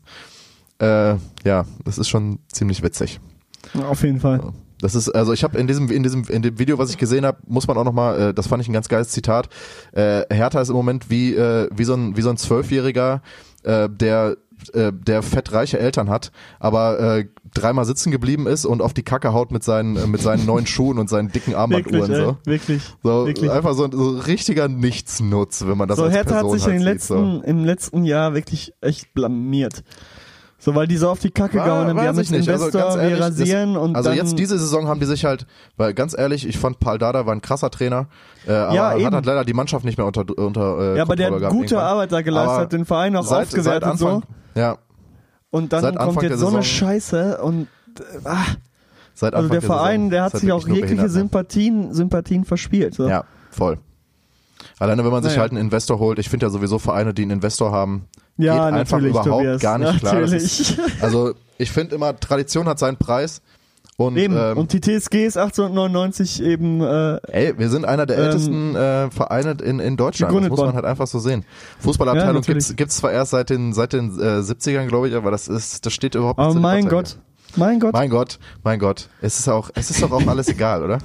äh, ja, das ist schon ziemlich witzig. Auf jeden Fall. So. Das ist, also ich habe in diesem in diesem in dem Video, was ich gesehen habe, muss man auch nochmal, äh, das fand ich ein ganz geiles Zitat. Äh, Hertha ist im Moment wie äh, wie so ein wie so ein Zwölfjähriger, äh, der äh, der fettreiche Eltern hat, aber äh, dreimal sitzen geblieben ist und auf die Kacke haut mit seinen mit seinen neuen Schuhen und seinen dicken Armbanduhren. Wirklich, so. Wirklich, so wirklich. Einfach so ein so richtiger Nichtsnutz, wenn man das so als Hertha Person hat sich halt in den sieht, letzten so. Im letzten Jahr wirklich echt blamiert. So, weil die so auf die Kacke gauen und die haben sich nicht. Investor, also, ehrlich, wir rasieren das, und also dann jetzt diese Saison haben die sich halt, weil ganz ehrlich, ich fand Paul Dardai war ein krasser Trainer, äh, aber ja, hat halt leider die Mannschaft nicht mehr unter unter äh, ja, aber der hat gute irgendwann. Arbeit da geleistet, aber hat den Verein auch seit, aufgewertet seit Anfang, so. Ja. Und dann kommt Anfang jetzt so eine Scheiße und ah. Seit Anfang also der, der Verein, Saison, der hat sich auch jegliche behindert, Sympathien Sympathien verspielt. So. Ja, voll. Alleine wenn man sich naja. halt einen Investor holt, ich finde ja sowieso Vereine, die einen Investor haben, ja, geht einfach überhaupt Tobias, gar nicht natürlich. klar. Ist, also ich finde immer, Tradition hat seinen Preis. Und, eben. Ähm, und die T S G ist achtzehnhundertneunundneunzig eben... Äh, ey, wir sind einer der ähm, ältesten äh, Vereine in, in Deutschland. Das muss man halt einfach so sehen. Fußballabteilung ja, gibt es zwar erst seit den, seit den äh, siebzigern, glaube ich, aber das ist, das steht überhaupt nicht. Aber mein Gott, mein Gott. Mein Gott, mein Gott. Es ist auch, es ist doch auch alles egal, oder?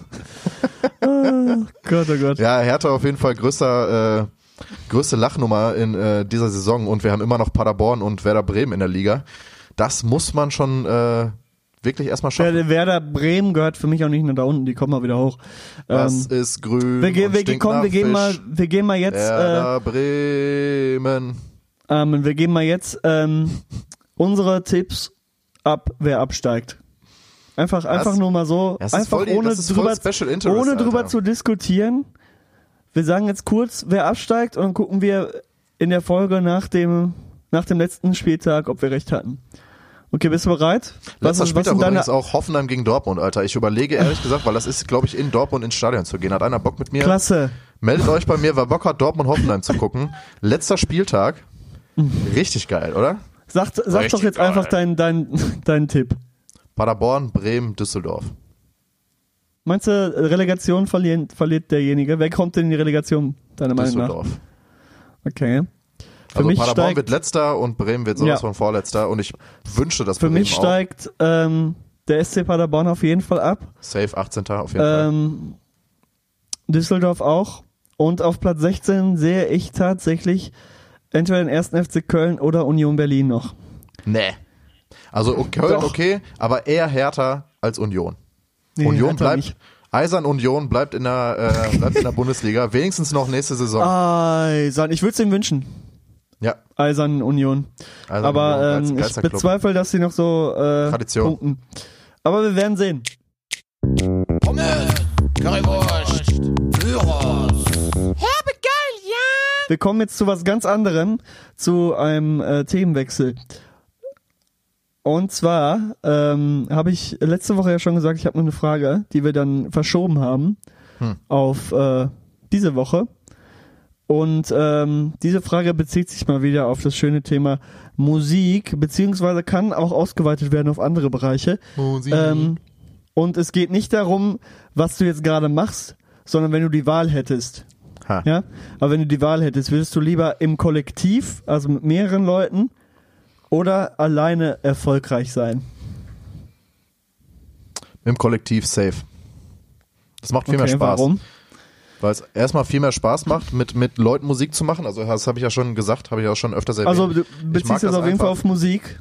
Oh Gott, oh Gott. Ja, Hertha auf jeden Fall größer... Äh, größte Lachnummer in äh, dieser Saison und wir haben immer noch Paderborn und Werder Bremen in der Liga. Das muss man schon äh, wirklich erstmal schaffen. Werder, Werder Bremen gehört für mich auch nicht nur da unten, die kommen mal wieder hoch. Ähm, das ist grün. Wir, ge- wir, ge- komm, wir, gehen mal, wir gehen mal jetzt. Werder äh, Bremen. Ähm, wir geben mal jetzt ähm, unsere Tipps ab, wer absteigt. Einfach, einfach das, nur mal so, einfach die, ohne, drüber, Interest, ohne drüber zu diskutieren. Wir sagen jetzt kurz, wer absteigt und dann gucken wir in der Folge nach dem nach dem letzten Spieltag, ob wir recht hatten. Okay, bist du bereit? Letzter was, Spieltag was übrigens deine... auch Hoffenheim gegen Dortmund, Alter. Ich überlege ehrlich gesagt, weil das ist, glaube ich, in Dortmund ins Stadion zu gehen. Hat einer Bock mit mir? Klasse. Meldet euch bei mir, wer Bock hat, Dortmund-Hoffenheim zu gucken. Letzter Spieltag. Richtig geil, oder? Sag, sag doch jetzt geil. einfach deinen deinen deinen Tipp. Paderborn, Bremen, Düsseldorf. Meinst du, Relegation verlieren, verliert derjenige? Wer kommt denn in die Relegation, deiner Meinung nach? Düsseldorf. Okay. Für also mich Paderborn steigt, wird letzter und Bremen wird sowas ja. von vorletzter und ich wünsche das für Bremen mich steigt ähm, der S C Paderborn auf jeden Fall ab. Safe achtzehnter auf jeden ähm, Fall. Düsseldorf auch. Und auf Platz sechzehn sehe ich tatsächlich entweder den ersten F C Köln oder Union Berlin noch. Nee. Also Köln Doch. okay, aber eher Hertha als Union. Nee, Union bleibt, Eisern Union bleibt in der, äh, bleibt in der Bundesliga, wenigstens noch nächste Saison. Eisern, ich würde es ihm wünschen. Ja. Eisern Union. Eisern Aber Union, ähm, Geister- ich bezweifle, Club. dass sie noch so äh, Tradition. punkten. Aber wir werden sehen. Pommes, Currywurst, Gyros. Herbe geil, ja! Wir kommen jetzt zu was ganz anderem, zu einem äh, Themenwechsel. Und zwar ähm, habe ich letzte Woche ja schon gesagt, ich habe noch eine Frage, die wir dann verschoben haben hm. auf äh, diese Woche. Und ähm, diese Frage bezieht sich mal wieder auf das schöne Thema Musik, beziehungsweise kann auch ausgeweitet werden auf andere Bereiche. Musik. Ähm, und es geht nicht darum, was du jetzt gerade machst, sondern wenn du die Wahl hättest. Ha. Ja? Aber wenn du die Wahl hättest, würdest du lieber im Kollektiv, also mit mehreren Leuten, oder alleine erfolgreich sein? Im Kollektiv safe. Das macht viel okay, mehr Spaß. Warum? Weil es erstmal viel mehr Spaß macht, mit, mit Leuten Musik zu machen. Also das habe ich ja schon gesagt, habe ich auch schon öfters erwähnt. Also du beziehst das auf jeden Fall auf Musik.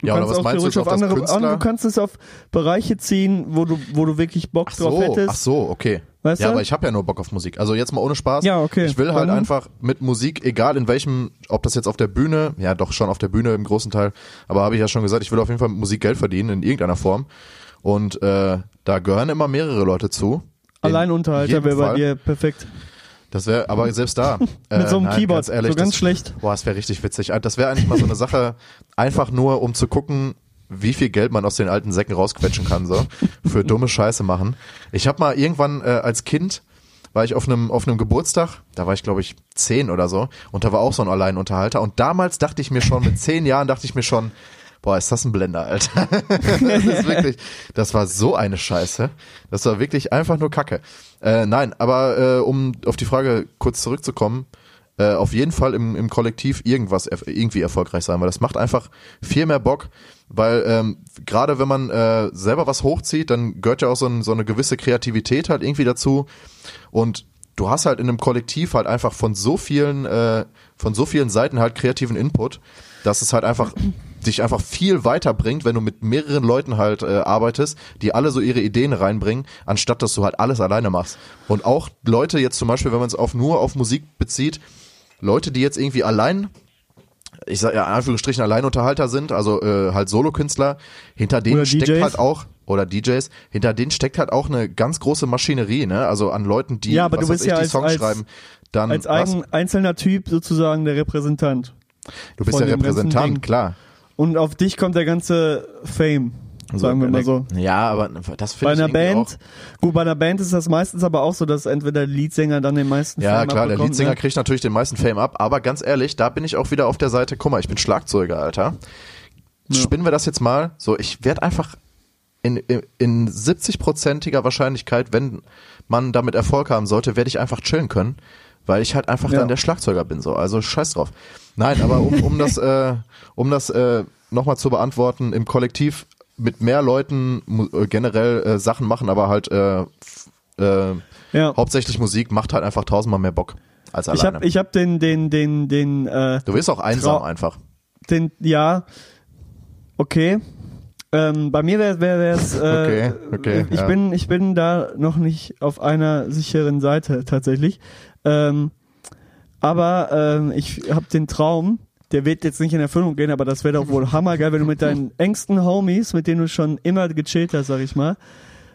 Du ja, oder was meinst du auf, auf andere, Künstler? Du kannst es auf Bereiche ziehen, wo du, wo du wirklich Bock ach drauf so, hättest. Ach so, okay. Weißt ja, du? Aber ich habe ja nur Bock auf Musik. Also jetzt mal ohne Spaß. Ja, okay. Ich will halt Dann. einfach mit Musik, egal in welchem, ob das jetzt auf der Bühne, ja doch schon auf der Bühne im großen Teil, aber habe ich ja schon gesagt, ich will auf jeden Fall mit Musik Geld verdienen in irgendeiner Form. Und äh, da gehören immer mehrere Leute zu. Alleinunterhalter wäre bei dir perfekt. Das wäre, aber selbst da. Äh, mit so einem nein, Keyboard, ganz ehrlich, so ganz das, schlecht. Boah, das wäre richtig witzig. Das wäre eigentlich mal so eine Sache, einfach nur um zu gucken, wie viel Geld man aus den alten Säcken rausquetschen kann, so, für dumme Scheiße machen. Ich habe mal irgendwann äh, als Kind, war ich auf einem auf einem Geburtstag, da war ich glaube ich zehn oder so, und da war auch so ein Alleinunterhalter und damals dachte ich mir schon, mit zehn Jahren dachte ich mir schon, boah, ist das ein Blender, Alter. Das ist wirklich, das war so eine Scheiße. Das war wirklich einfach nur Kacke. Äh, nein, aber äh, um auf die Frage kurz zurückzukommen, äh, auf jeden Fall im, im Kollektiv irgendwas erf- irgendwie erfolgreich sein, weil das macht einfach viel mehr Bock, weil ähm, gerade wenn man äh, selber was hochzieht, dann gehört ja auch so, ein, so eine gewisse Kreativität halt irgendwie dazu, und du hast halt in einem Kollektiv halt einfach von so vielen, äh, von so vielen Seiten halt kreativen Input, dass es halt einfach dich einfach viel weiterbringt, wenn du mit mehreren Leuten halt äh, arbeitest, die alle so ihre Ideen reinbringen, anstatt dass du halt alles alleine machst. Und auch Leute jetzt zum Beispiel, wenn man es auf nur auf Musik bezieht, Leute, die jetzt irgendwie allein, ich sag ja in Anführungsstrichen Alleinunterhalter sind, also äh, halt Solokünstler, hinter denen steckt halt auch oder D Js, hinter denen steckt halt auch eine ganz große Maschinerie, ne? Also an Leuten, die, ja, aber was du bist weiß ja ich, die als, Songs als, schreiben. Dann, als eigen, einzelner Typ sozusagen der Repräsentant. Du bist der Repräsentant, klar. Und auf dich kommt der ganze Fame, sagen so, wir mal so. Ja, aber das finde ich irgendwie auch. Gut, bei einer Band ist das meistens aber auch so, dass entweder der Leadsänger dann den meisten ja, Fame abbekommt. Ja klar, der Leadsänger ne? kriegt natürlich den meisten Fame ab, aber ganz ehrlich, da bin ich auch wieder auf der Seite, guck mal, ich bin Schlagzeuger, Alter. Ja. Spinnen wir das jetzt mal, so ich werde einfach in, in, in siebzigprozentiger Wahrscheinlichkeit, wenn man damit Erfolg haben sollte, werde ich einfach chillen können, weil ich halt einfach ja. dann der Schlagzeuger bin, so, also scheiß drauf. Nein, aber um, um das, äh, um das äh, nochmal zu beantworten, im Kollektiv mit mehr Leuten mu- generell äh, Sachen machen, aber halt äh, f- äh, ja. hauptsächlich Musik macht halt einfach tausendmal mehr Bock als alleine. Ich hab, ich hab den, den, den, den, äh, du wirst auch einsam trau- einfach. Den, ja, okay. Ähm, bei mir wäre wär, es, äh, okay, okay, ich, ja. bin, ich bin da noch nicht auf einer sicheren Seite tatsächlich. Ähm, aber ähm, ich habe den Traum, der wird jetzt nicht in Erfüllung gehen, aber das wäre doch wohl hammergeil, wenn du mit deinen engsten Homies, mit denen du schon immer gechillt hast, sag ich mal,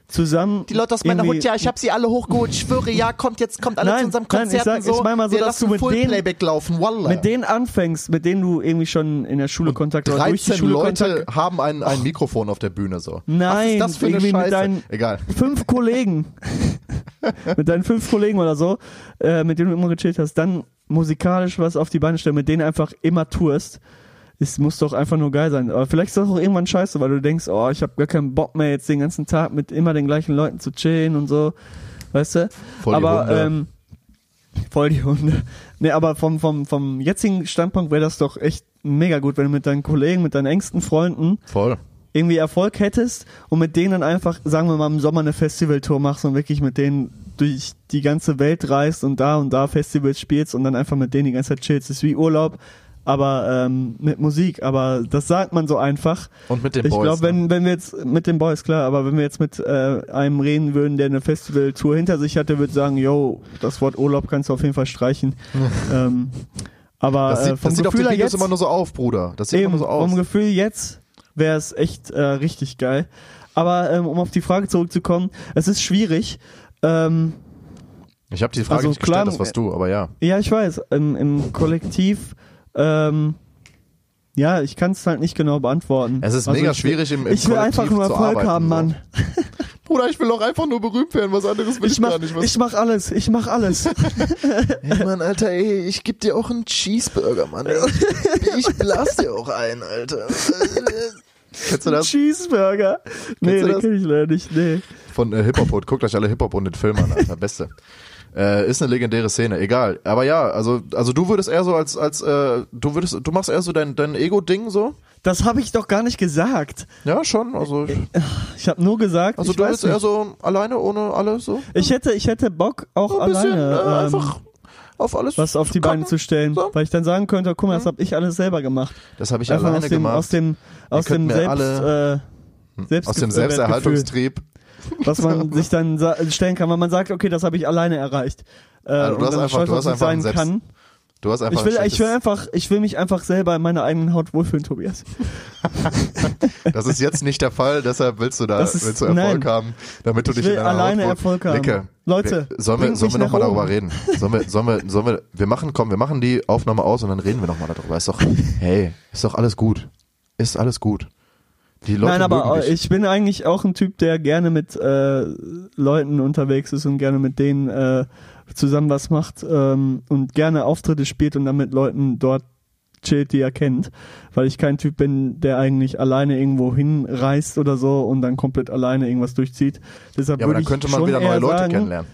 zusammen... Die Leute aus meiner Hut, ja, ich habe sie alle hochgeholt, ich schwöre, ja, kommt jetzt, kommt alle nein, zu unserem Konzert und so. Ich meine mal so, dass du mit denen, laufen, mit denen anfängst, mit denen du irgendwie schon in der Schule Kontakt hast. dreizehn Schule Leute Kontakt. Haben ein, ein Mikrofon auf der Bühne so. Nein, was ist das für irgendwie eine mit deinen Egal. fünf Kollegen, mit deinen fünf Kollegen oder so, äh, mit denen du immer gechillt hast, dann musikalisch was auf die Beine stellen, mit denen einfach immer tourst. Es muss doch einfach nur geil sein. Aber vielleicht ist das auch irgendwann scheiße, weil du denkst, oh, ich habe gar keinen Bock mehr jetzt den ganzen Tag mit immer den gleichen Leuten zu chillen und so. Weißt du? Voll die aber, Hunde. Ähm, voll die Hunde. Nee, aber vom, vom, vom jetzigen Standpunkt wäre das doch echt mega gut, wenn du mit deinen Kollegen, mit deinen engsten Freunden voll. Irgendwie Erfolg hättest und mit denen dann einfach, sagen wir mal, im Sommer eine Festivaltour machst und wirklich mit denen durch die ganze Welt reist und da und da Festivals spielst und dann einfach mit denen die ganze Zeit chillst. Das ist wie Urlaub. Aber ähm, mit Musik, aber das sagt man so einfach. Und mit den Boys. Ich glaube, wenn, wenn wir jetzt, mit den Boys, klar, aber wenn wir jetzt mit äh, einem reden würden, der eine Festivaltour hinter sich hat, der würde sagen, yo, das Wort Urlaub kannst du auf jeden Fall streichen. ähm, aber das sieht, äh, vom das Gefühl sieht auf den Videos jetzt, immer nur so auf, Bruder. Das sieht eben, immer so aus. Vom Gefühl jetzt wäre es echt äh, richtig geil. Aber ähm, um auf die Frage zurückzukommen, es ist schwierig, ähm, ich habe die Frage also nicht klar, gestellt, das warst du, aber ja. Ja, ich weiß, im, im Kollektiv Ähm, ja, ich kann es halt nicht genau beantworten. Es ist also mega ich, schwierig im, im Ich will Kollektiv einfach nur Erfolg haben, so. Mann. Bruder, ich will auch einfach nur berühmt werden, was anderes will ich, ich mach, gar nicht. Was ich mach alles, ich mach alles. Hey Mann, Alter, ey, ich geb dir auch einen Cheeseburger, Mann. Ich blas dir auch einen, Alter. Kennst du das? Cheeseburger. Kennst nee, den kenn ich leider nicht, nee. Von äh, Hip-Hop-Hut, guckt euch alle Hip-Hop und den Film an, Alter, Beste. Äh, ist eine legendäre Szene, egal. Aber ja, also also du würdest eher so als als äh, du würdest du machst eher so dein dein Ego-Ding so. Das habe ich doch gar nicht gesagt. Ja schon, also ich, ich habe nur gesagt. Also ich du würdest eher so alleine ohne alle so. Ich hätte ich hätte Bock auch ein bisschen, alleine äh, einfach auf alles was auf die Beine zu stellen, so. Weil ich dann sagen könnte, guck mal, das habe ich alles selber gemacht. Das habe ich einfach alleine aus dem, gemacht. Aus dem aus dem selbst, alle, äh, selbst aus dem Selbsterhaltungstrieb. Was man sich dann stellen kann, weil man sagt, okay, das habe ich alleine erreicht. Äh, also du, hast einfach, stolz, du hast einfach sein selbst, kann. Du hast einfach ich will, ein ich will einfach, ich will mich einfach selber in meiner eigenen Haut wohlfühlen, Tobias. Das ist jetzt nicht der Fall, deshalb willst du da ist, willst du Erfolg nein. haben, damit du ich dich will in deiner alleine Haut Erfolg haben. Lecke. Leute, wir, sollen wir, sollen wir nochmal darüber reden? Sollen wir, sollen wir, sollen wir, wir machen, komm, wir machen die Aufnahme aus und dann reden wir nochmal darüber. Ist doch, hey, ist doch alles gut, ist alles gut. Die Leute Nein, aber ich bin eigentlich auch ein Typ, der gerne mit äh, Leuten unterwegs ist und gerne mit denen äh, zusammen was macht ähm, und gerne Auftritte spielt und dann mit Leuten dort chillt, die er kennt, weil ich kein Typ bin, der eigentlich alleine irgendwo hinreist oder so und dann komplett alleine irgendwas durchzieht. Deshalb ja, aber dann könnte man wieder neue Leute sagen, kennenlernen.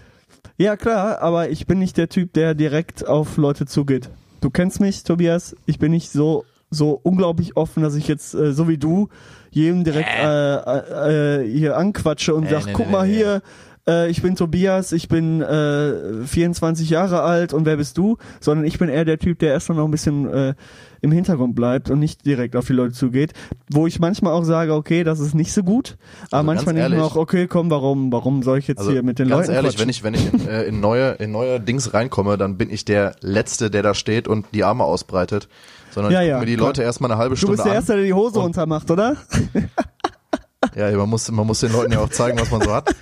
Ja klar, aber ich bin nicht der Typ, der direkt auf Leute zugeht. Du kennst mich, Tobias, ich bin nicht so so unglaublich offen, dass ich jetzt, äh, so wie du, jedem direkt äh. Äh, äh, hier anquatsche und äh, sag, nee, guck nee, mal nee, hier, äh, ich bin Tobias, ich bin äh, vierundzwanzig Jahre alt und wer bist du? Sondern ich bin eher der Typ, der erstmal noch ein bisschen äh, im Hintergrund bleibt und nicht direkt auf die Leute zugeht. Wo ich manchmal auch sage, okay, das ist nicht so gut, aber also manchmal denke ich mir auch, okay, komm, warum warum soll ich jetzt also hier mit den ganz Leuten ehrlich, quatschen? Wenn ich wenn ich in, äh, in, neue, in neue Dings reinkomme, dann bin ich der Letzte, der da steht und die Arme ausbreitet. Sondern ja, ich gucke ja, mir die klar. Leute erstmal eine halbe Stunde an. Du bist der an Erste, der die Hose runtermacht, oder? Ja, man muss, man muss den Leuten ja auch zeigen, was man so hat.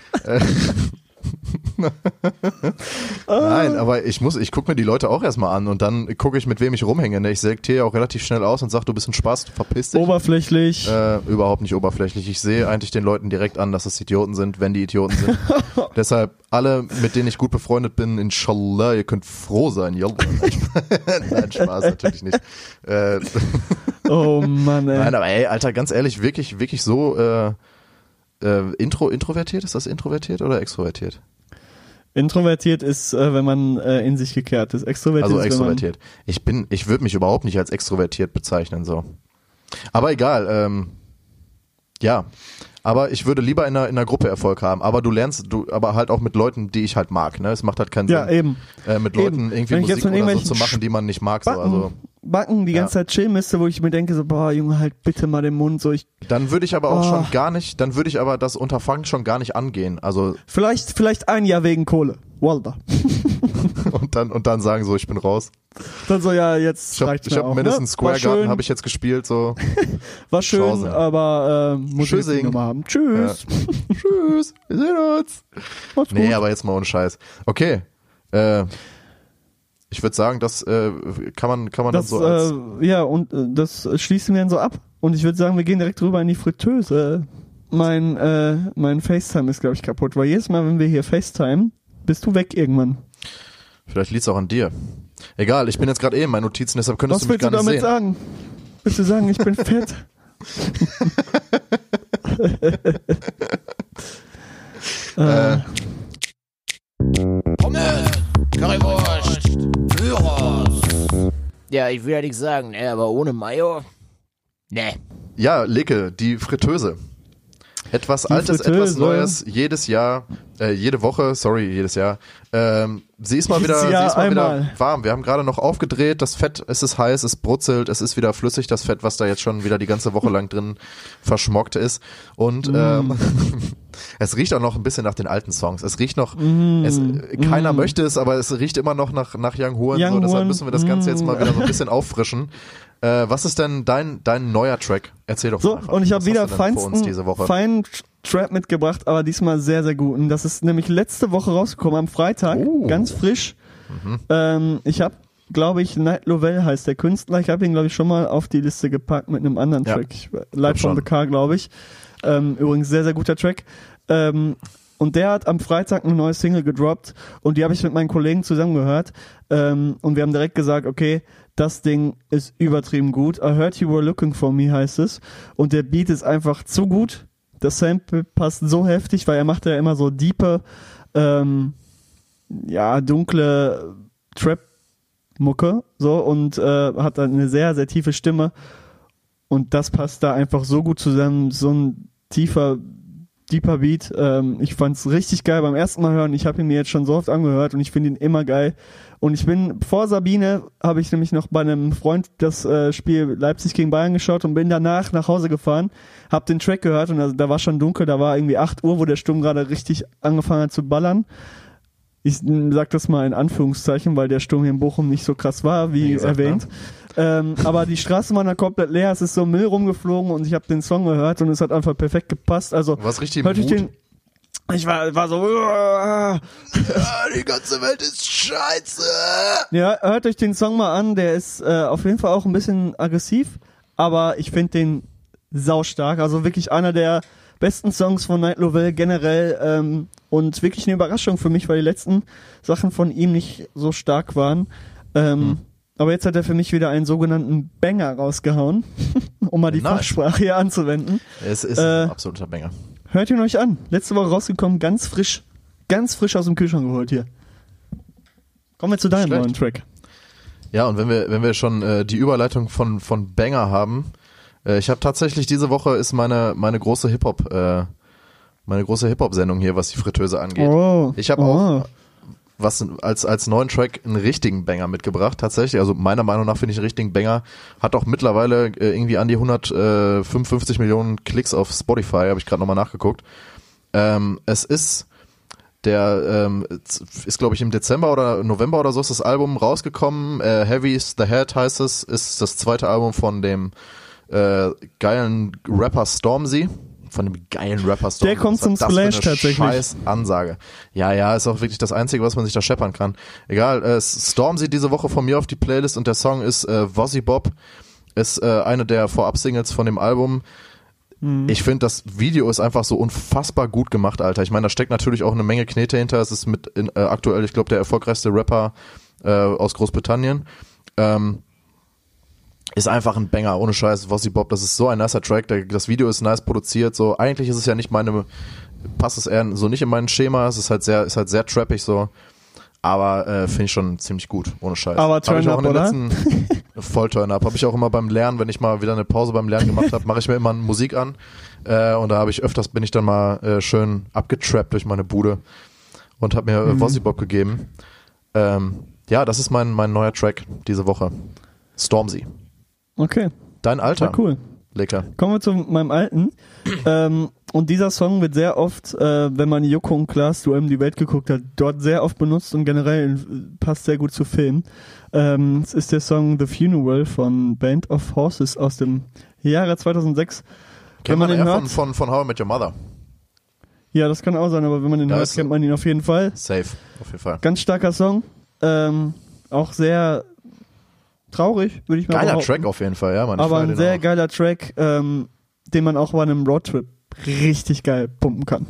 Nein, aber ich muss, ich gucke mir die Leute auch erstmal an und dann gucke ich, mit wem ich rumhänge. Ich selektiere auch relativ schnell aus und sage, du bist ein Spaß, du verpiss dich. Oberflächlich. Äh, überhaupt nicht oberflächlich. Ich sehe eigentlich den Leuten direkt an, dass es Idioten sind, wenn die Idioten sind. Deshalb alle, mit denen ich gut befreundet bin, inshallah, ihr könnt froh sein. Nein, Spaß natürlich nicht. Äh, oh Mann, ey. Nein, aber ey, Alter, ganz ehrlich, wirklich, wirklich so äh, äh, intro, introvertiert? Ist das introvertiert oder extrovertiert? Introvertiert ist, äh, wenn man äh, in sich gekehrt ist. Extrovertiert also ist, extrovertiert. Ich bin, ich würde mich überhaupt nicht als extrovertiert bezeichnen, so. Aber egal, ähm, ja. Aber ich würde lieber in einer, in einer Gruppe Erfolg haben. Aber du lernst, du, aber halt auch mit Leuten, die ich halt mag, ne? Es macht halt keinen Sinn, ja, eben. Äh, mit Leuten eben. irgendwie Musik oder so zu machen, die man nicht mag, Backen, so, also. Backen, die ja. ganze Zeit chillen müsste, wo ich mir denke, so, boah, Junge, halt bitte mal den Mund, so ich. Dann würde ich aber auch oh. schon gar nicht, dann würde ich aber das Unterfangen schon gar nicht angehen, also. Vielleicht, vielleicht ein Jahr wegen Kohle. Walda. und dann, und dann sagen so, ich bin raus. Dann so, ja, jetzt reicht's mir auch. Ich hab mindestens Square Garden, habe ich jetzt gespielt, so. War schön, Chance. aber äh, muss ich nochmal haben. Tschüss. Ja. Tschüss, wir sehen uns. Macht's nee, gut. aber jetzt mal ohne Scheiß. Okay, äh, ich würde sagen, das äh, kann man, kann man das, dann so als... Äh, ja, und äh, das schließen wir dann so ab. Und ich würde sagen, wir gehen direkt rüber in die Fritteuse. Mein, äh, mein FaceTime ist, glaube ich, kaputt, weil jedes Mal, wenn wir hier FaceTime, bist du weg irgendwann. Vielleicht liegt's auch an dir. Egal, ich bin jetzt gerade eh in meinen Notizen, deshalb könntest du mich gar nicht sehen. Was willst du damit sagen? Willst du sagen, ich bin fett? äh. Pommes, Currywurst, Gyros. Ja, ich will ja nichts sagen, ne, aber ohne Mayo? Ne. Ja, Leke, die Fritteuse. Etwas die Altes, Fritteuse. etwas Neues, jedes Jahr, äh, jede Woche, sorry, jedes Jahr. Ähm, sie ist mal, wieder, sie ist mal wieder warm. Wir haben gerade noch aufgedreht, das Fett, es ist heiß, es brutzelt, es ist wieder flüssig, das Fett, was da jetzt schon wieder die ganze Woche lang drin verschmockt ist. Und mm. ähm, es riecht auch noch ein bisschen nach den alten Songs. Es riecht noch, mm. es, keiner mm. möchte es, aber es riecht immer noch nach, nach Young Hoon. So, deshalb müssen wir das Ganze mm. jetzt mal wieder so ein bisschen auffrischen. Äh, was ist denn dein, dein neuer Track? Erzähl doch so, mal. So, und ich habe wieder feinsten, diese Woche? feinen Trap mitgebracht, aber diesmal sehr, sehr gut. Und das ist nämlich letzte Woche rausgekommen, am Freitag, oh. ganz frisch. Mhm. Ähm, ich habe, glaube ich, Night Lovell heißt der Künstler. Ich habe ihn, glaube ich, schon mal auf die Liste gepackt mit einem anderen ja. Track. Live from the Car, glaube ich. Ähm, übrigens sehr, sehr guter Track. Ähm, und der hat am Freitag eine neue Single gedroppt und die habe ich mit meinen Kollegen zusammengehört. Ähm, und wir haben direkt gesagt, okay, das Ding ist übertrieben gut. I heard you were looking for me, heißt es. Und der Beat ist einfach zu gut. Das Sample passt so heftig, weil er macht ja immer so diepe, ähm, ja, dunkle Trap-Mucke, so, und äh, hat dann eine sehr, sehr tiefe Stimme. Und das passt da einfach so gut zusammen. So ein tiefer, deeper Beat. Ähm, ich fand's richtig geil beim ersten Mal hören. Ich habe ihn mir jetzt schon so oft angehört und ich finde ihn immer geil. Und ich bin, vor Sabine habe ich nämlich noch bei einem Freund das äh, Spiel Leipzig gegen Bayern geschaut und bin danach nach Hause gefahren, hab den Track gehört und da, da war schon dunkel, da war irgendwie acht Uhr, wo der Sturm gerade richtig angefangen hat zu ballern. Ich sag das mal in Anführungszeichen, weil der Sturm hier in Bochum nicht so krass war, wie gesagt, erwähnt. Ja. Ähm, aber die Straßen waren da komplett leer, es ist so Müll rumgeflogen und ich habe den Song gehört und es hat einfach perfekt gepasst. Also, was richtig hört ich den... Ich war, war so, uah, die ganze Welt ist scheiße. Ja, hört euch den Song mal an, der ist äh, auf jeden Fall auch ein bisschen aggressiv, aber ich finde den saustark. Also wirklich einer der besten Songs von Night Lovell generell ähm, und wirklich eine Überraschung für mich, weil die letzten Sachen von ihm nicht so stark waren. Ähm, hm. Aber jetzt hat er für mich wieder einen sogenannten Banger rausgehauen, um mal die Nein. Fachsprache hier anzuwenden. Es ist äh, ein absoluter Banger. Hört ihn euch an. Letzte Woche rausgekommen, ganz frisch. Ganz frisch aus dem Kühlschrank geholt hier. Kommen wir zu deinem Schlecht. neuen Track. Ja, und wenn wir wenn wir schon äh, die Überleitung von von Banger haben, äh, ich habe tatsächlich diese Woche ist meine meine große Hip-Hop äh, meine große Hip-Hop-Sendung hier, was die Fritteuse angeht. Oh. Ich habe oh. auch was als als neuen Track einen richtigen Banger mitgebracht, tatsächlich. Also meiner Meinung nach finde ich einen richtigen Banger. Hat auch mittlerweile äh, irgendwie an die hundertfünfundfünfzig Millionen Klicks auf Spotify, habe ich gerade nochmal nachgeguckt. Ähm, es ist der, ähm, ist glaube ich im Dezember oder November oder so ist das Album rausgekommen. Äh, Heavy's the Head heißt es, ist das zweite Album von dem äh, geilen Rapper Stormzy. Von dem geilen Rapper Stormzy. Der kommt zum Splash tatsächlich. Scheiß Ansage. Ja, ja, ist auch wirklich das Einzige, was man sich da scheppern kann. Egal, äh, Stormzy diese Woche von mir auf die Playlist und der Song ist äh, Wozzy Bob. Ist äh, eine der Vorab-Singles von dem Album. Mhm. Ich finde, das Video ist einfach so unfassbar gut gemacht, Alter. Ich meine, da steckt natürlich auch eine Menge Knete hinter. Es ist mit in, äh, aktuell, ich glaube, der erfolgreichste Rapper äh, aus Großbritannien. Ähm, Ist einfach ein Banger, ohne Scheiß, Wozzy Bob, das ist so ein nicer Track, der, das Video ist nice produziert, so, eigentlich ist es ja nicht meine, passt es eher so nicht in mein Schema, es ist halt sehr, ist halt sehr trappig so, aber äh, finde ich schon ziemlich gut, ohne Scheiß. Aber Turn-Up, oder? Voll Turn-Up, habe ich auch immer beim Lernen, wenn ich mal wieder eine Pause beim Lernen gemacht habe, mache ich mir immer Musik an äh, und da habe ich öfters, bin ich dann mal äh, schön abgetrappt durch meine Bude und habe mir mhm. Wozzy Bob gegeben. Ähm, ja, das ist mein, mein neuer Track diese Woche, Stormzy. Okay. Dein Alter. Ja, cool. Lecker. Kommen wir zu meinem Alten. ähm, und dieser Song wird sehr oft, äh, wenn man Joko und Klaas Duell um die Welt geguckt hat, dort sehr oft benutzt und generell passt sehr gut zu Filmen. Ähm, es ist der Song The Funeral von Band of Horses aus dem Jahre zweitausendsechs. Kennt man, man den hört, von, von, von How I Met Your Mother. Ja, das kann auch sein, aber wenn man den da hört, kennt man ihn auf jeden Fall. Safe, auf jeden Fall. Ganz starker Song. Ähm, auch sehr... traurig, würde ich mal sagen. Geiler Track auf jeden Fall, ja. Man, aber ein sehr auch. geiler Track, ähm, den man auch bei einem Roadtrip richtig geil pumpen kann.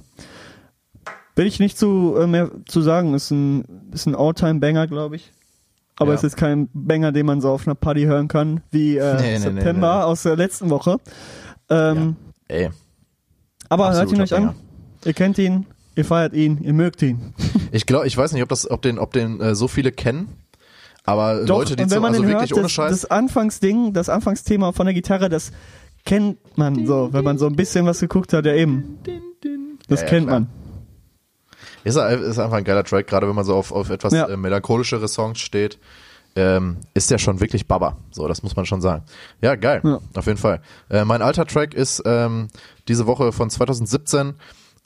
Will ich nicht zu äh, mehr zu sagen, ist ein, ist ein All-Time-Banger, glaube ich. Aber ja. Es ist kein Banger, den man so auf einer Party hören kann, wie äh, nee, nee, September nee, nee, nee. aus der letzten Woche. Ähm, ja. Ey. Aber absoluter, hört ihn euch Banger an. Ihr kennt ihn, ihr feiert ihn, ihr mögt ihn. Ich glaube, ich weiß nicht, ob das, ob den, ob den äh, so viele kennen. Aber doch, Leute, die zu, also wirklich hört, ohne das, Scheiß. Das Anfangsding, das Anfangsthema von der Gitarre, das kennt man so, wenn man so ein bisschen was geguckt hat, ja eben. Das ja, ja, kennt klar. man. Ist, ist einfach ein geiler Track, gerade wenn man so auf, auf etwas ja. äh, melancholischere Songs steht. Ähm, ist der schon wirklich Baba. So, das muss man schon sagen. Ja, geil. Ja. Auf jeden Fall. Äh, mein alter Track ist ähm, diese Woche von zweitausendsiebzehn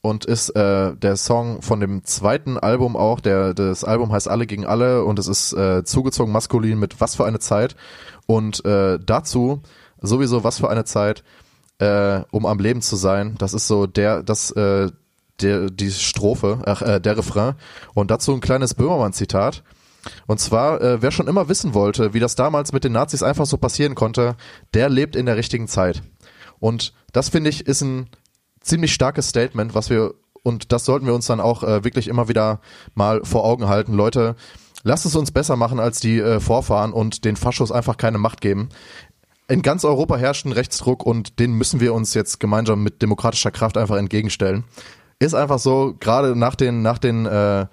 und ist äh, der Song von dem zweiten Album auch, der das Album heißt Alle gegen Alle und es ist äh, Zugezogen Maskulin mit Was für eine Zeit und äh, dazu sowieso Was für eine Zeit, äh, um am Leben zu sein, das ist so der, das, äh, der, die Strophe, ach, äh, der Refrain und dazu ein kleines Böhmermann-Zitat. Und zwar, äh, wer schon immer wissen wollte, wie das damals mit den Nazis einfach so passieren konnte, der lebt in der richtigen Zeit. Und das, finde ich, ist ein ziemlich starkes Statement, was wir, und das sollten wir uns dann auch äh, wirklich immer wieder mal vor Augen halten. Leute, lasst es uns besser machen als die äh, Vorfahren und den Faschos einfach keine Macht geben. In ganz Europa herrscht ein Rechtsdruck und den müssen wir uns jetzt gemeinsam mit demokratischer Kraft einfach entgegenstellen. Ist einfach so, gerade nach den, nach den, äh,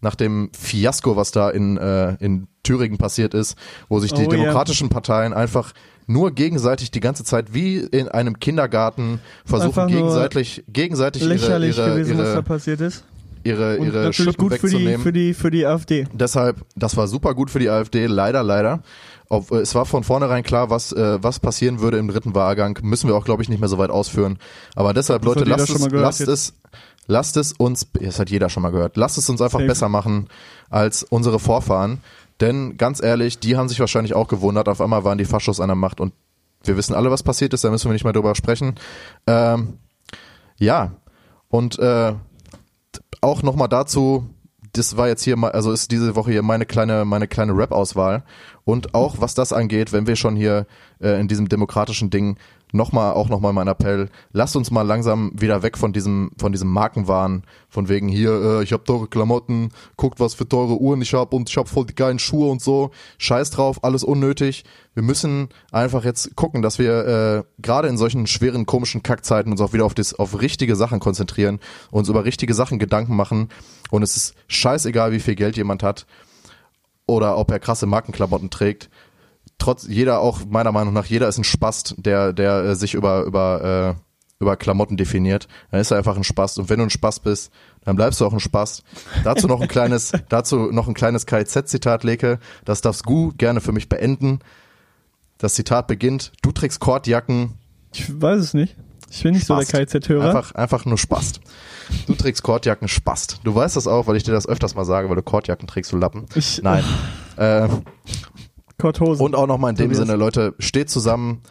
nach dem Fiasko, was da in, äh, in Thüringen passiert ist, wo sich die oh, demokratischen yeah. Parteien einfach nur gegenseitig die ganze Zeit wie in einem Kindergarten versuchen gegenseitig gegenseitig ihre ihre gewesen, ihre, was da passiert ist. ihre und ihre natürlich Schippen gut wegzunehmen. Für die, für die für die AfD. Deshalb, das war super gut für die AfD, leider leider. Ob, es war von vornherein klar, was äh, was passieren würde im dritten Wahlgang, müssen wir auch glaube ich nicht mehr so weit ausführen, aber deshalb das Leute, lasst es lasst jetzt. es lasst es uns, das hat jeder schon mal gehört. Lasst es uns einfach Safe. besser machen als unsere Vorfahren. Denn ganz ehrlich, die haben sich wahrscheinlich auch gewundert, auf einmal waren die Faschos an der Macht und wir wissen alle, was passiert ist, da müssen wir nicht mehr drüber sprechen. Ähm, ja, und äh, auch nochmal dazu, das war jetzt hier, also ist diese Woche hier meine kleine, meine kleine Rap-Auswahl und auch was das angeht, wenn wir schon hier äh, in diesem demokratischen Ding nochmal, auch nochmal mein Appell, lasst uns mal langsam wieder weg von diesem, von diesem Markenwahn, von wegen hier, äh, ich habe teure Klamotten, guckt, was für teure Uhren ich habe und ich habe voll die geilen Schuhe und so, scheiß drauf, alles unnötig. Wir müssen einfach jetzt gucken, dass wir äh, gerade in solchen schweren, komischen Kackzeiten uns auch wieder auf, das, auf richtige Sachen konzentrieren, uns über richtige Sachen Gedanken machen, und es ist scheißegal, wie viel Geld jemand hat oder ob er krasse Markenklamotten trägt. Trotz jeder, auch meiner Meinung nach, jeder ist ein Spast, der, der äh, sich über, über, äh, über Klamotten definiert. Dann ist er einfach ein Spast. Und wenn du ein Spast bist, dann bleibst du auch ein Spast. Dazu noch ein kleines, dazu noch ein kleines K I Z-Zitat, Leke. Das darfst du gerne für mich beenden. Das Zitat beginnt: Du trägst Kordjacken. Ich weiß es nicht. Ich bin nicht Spast. So der K I Z-Hörer. Einfach, einfach nur Spast. Du trägst Kordjacken, Spast. Du weißt das auch, weil ich dir das öfters mal sage, weil du Kordjacken trägst, du Lappen. Ich, Nein. äh, Korthosen. Und auch nochmal in dem Sinne, Leute, steht zusammen,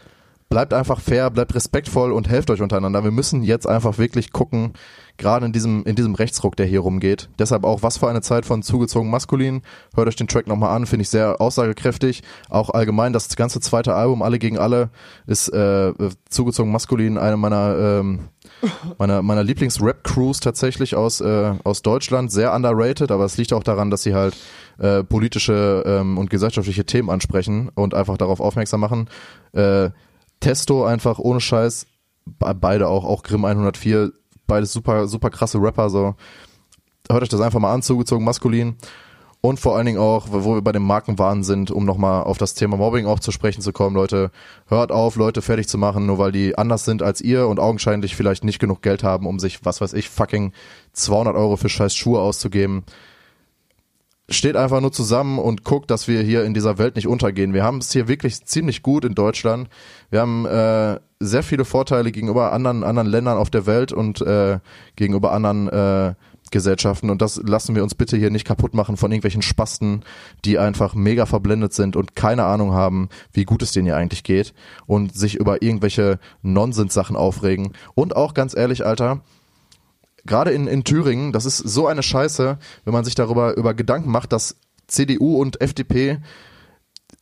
bleibt einfach fair, bleibt respektvoll und helft euch untereinander. Wir müssen jetzt einfach wirklich gucken, gerade in diesem, in diesem Rechtsruck, der hier rumgeht. Deshalb auch Was für eine Zeit von Zugezogen Maskulin. Hört euch den Track nochmal an, finde ich sehr aussagekräftig. Auch allgemein das ganze zweite Album, Alle gegen Alle, ist äh, Zugezogen Maskulin, eine meiner, ähm, meiner, meiner Lieblings-Rap-Crews tatsächlich aus, äh, aus Deutschland. Sehr underrated, aber es liegt auch daran, dass sie halt äh, politische ähm, und gesellschaftliche Themen ansprechen und einfach darauf aufmerksam machen. Äh, Testo einfach, ohne Scheiß, beide auch, auch Grimm hundertvier, beides super, super krasse Rapper, so. Hört euch das einfach mal an, Zugezogen Maskulin. Und vor allen Dingen auch, wo wir bei dem Markenwahn sind, um nochmal auf das Thema Mobbing auch zu sprechen zu kommen, Leute, hört auf, Leute fertig zu machen, nur weil die anders sind als ihr und augenscheinlich vielleicht nicht genug Geld haben, um sich, was weiß ich, fucking zweihundert Euro für scheiß Schuhe auszugeben. Steht einfach nur zusammen und guckt, dass wir hier in dieser Welt nicht untergehen. Wir haben es hier wirklich ziemlich gut in Deutschland. Wir haben äh, sehr viele Vorteile gegenüber anderen anderen Ländern auf der Welt und äh, gegenüber anderen äh, Gesellschaften. Und das lassen wir uns bitte hier nicht kaputt machen von irgendwelchen Spasten, die einfach mega verblendet sind und keine Ahnung haben, wie gut es denen hier eigentlich geht und sich über irgendwelche Nonsens-Sachen aufregen. Und auch ganz ehrlich, Alter, gerade in, in Thüringen, das ist so eine Scheiße, wenn man sich darüber über Gedanken macht, dass C D U und F D P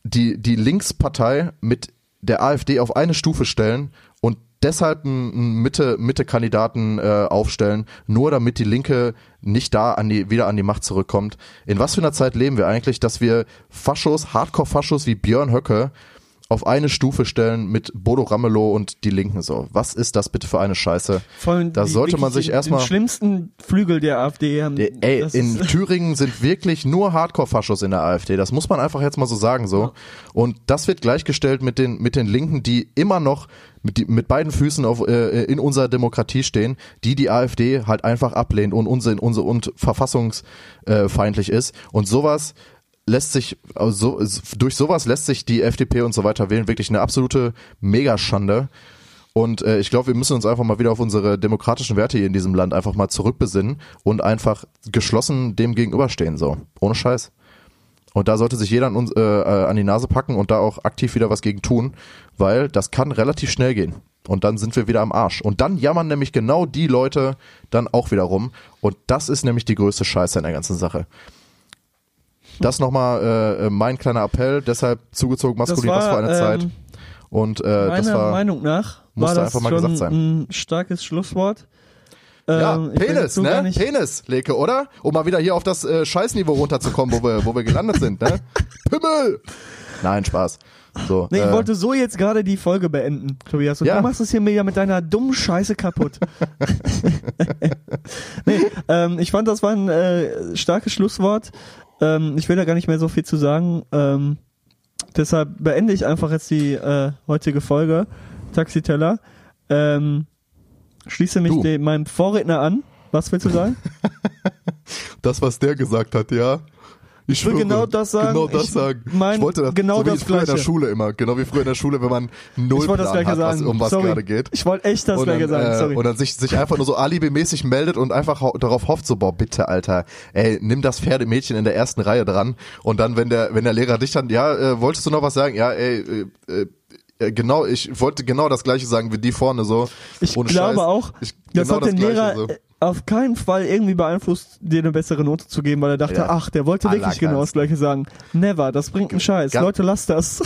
die, die Linkspartei mit der AfD auf eine Stufe stellen und deshalb einen Mitte, Mitte-Kandidaten äh, aufstellen, nur damit die Linke nicht da an die, wieder an die Macht zurückkommt. In was für einer Zeit leben wir eigentlich, dass wir Faschos, Hardcore-Faschos wie Björn Höcke auf eine Stufe stellen mit Bodo Ramelow und die Linken, so. Was ist das bitte für eine Scheiße? Voll, da die, sollte man sich erstmal... Den schlimmsten Flügel der AfD haben... Die, ey, in Thüringen sind wirklich nur Hardcore-Faschos in der AfD. Das muss man einfach jetzt mal so sagen, so. Ja. Und das wird gleichgestellt mit den, mit den Linken, die immer noch mit, die, mit beiden Füßen auf, äh, in unserer Demokratie stehen, die die AfD halt einfach ablehnt und, unsinn, unsinn, und verfassungsfeindlich ist. Und sowas... lässt sich, also durch sowas lässt sich die F D P und so weiter wählen, wirklich eine absolute Megaschande. Und äh, ich glaube, wir müssen uns einfach mal wieder auf unsere demokratischen Werte hier in diesem Land einfach mal zurückbesinnen und einfach geschlossen dem gegenüberstehen, so. Ohne Scheiß. Und da sollte sich jeder an, uns, äh, an die Nase packen und da auch aktiv wieder was gegen tun, weil das kann relativ schnell gehen. Und dann sind wir wieder am Arsch. Und dann jammern nämlich genau die Leute dann auch wieder rum. Und das ist nämlich die größte Scheiße in der ganzen Sache. Das nochmal äh, mein kleiner Appell, deshalb Zugezogen Maskulin, war, was für eine ähm, Zeit. Und äh, meiner das war, Meinung nach war das mal schon sein. Ein starkes Schlusswort. Ja, ähm, Penis, ne? Penis, Leke, oder? Um mal wieder hier auf das äh, Scheißniveau runterzukommen, wo wir, wo wir gelandet sind, ne? Pimmel! Nein, Spaß. So, nee, ich äh, wollte so jetzt gerade die Folge beenden, Tobias. Und ja. Du machst es hier mir ja mit deiner dummen Scheiße kaputt. nee, ähm, ich fand, das war ein äh, starkes Schlusswort. Ähm, ich will da gar nicht mehr so viel zu sagen. Ähm, deshalb beende ich einfach jetzt die äh, heutige Folge. Taxiteller. Ähm, schließe mich de- meinem Vorredner an. Was willst du sagen? Das, was der gesagt hat, ja. Ich, ich will schwöre, genau das sagen. Genau das ich sagen. Mein, ich wollte das, genau so wie das früher Gleiche. In der Schule immer. Genau wie früher in der Schule, wenn man null Plan das hat, was, um was Sorry. gerade geht. Ich wollte echt das Gleiche sagen. Äh, Sorry. Und dann sich, sich einfach nur so alibimäßig meldet und einfach ho- darauf hofft, so, boah, bitte, Alter, ey, nimm das Pferdemädchen in der ersten Reihe dran. Und dann, wenn der, wenn der Lehrer dich dann, ja, äh, wolltest du noch was sagen? Ja, ey, äh, äh, genau, ich wollte genau das Gleiche sagen wie die vorne, so. Ich Ohne glaube Scheiß. auch, ich, das genau hat das den Gleiche, Lehrer... So. auf keinen Fall irgendwie beeinflusst, dir eine bessere Note zu geben, weil er dachte, ja. ach, der wollte Allah wirklich genau das Gleiche sagen. Never, das bringt einen Scheiß. Ganz Leute, lasst das.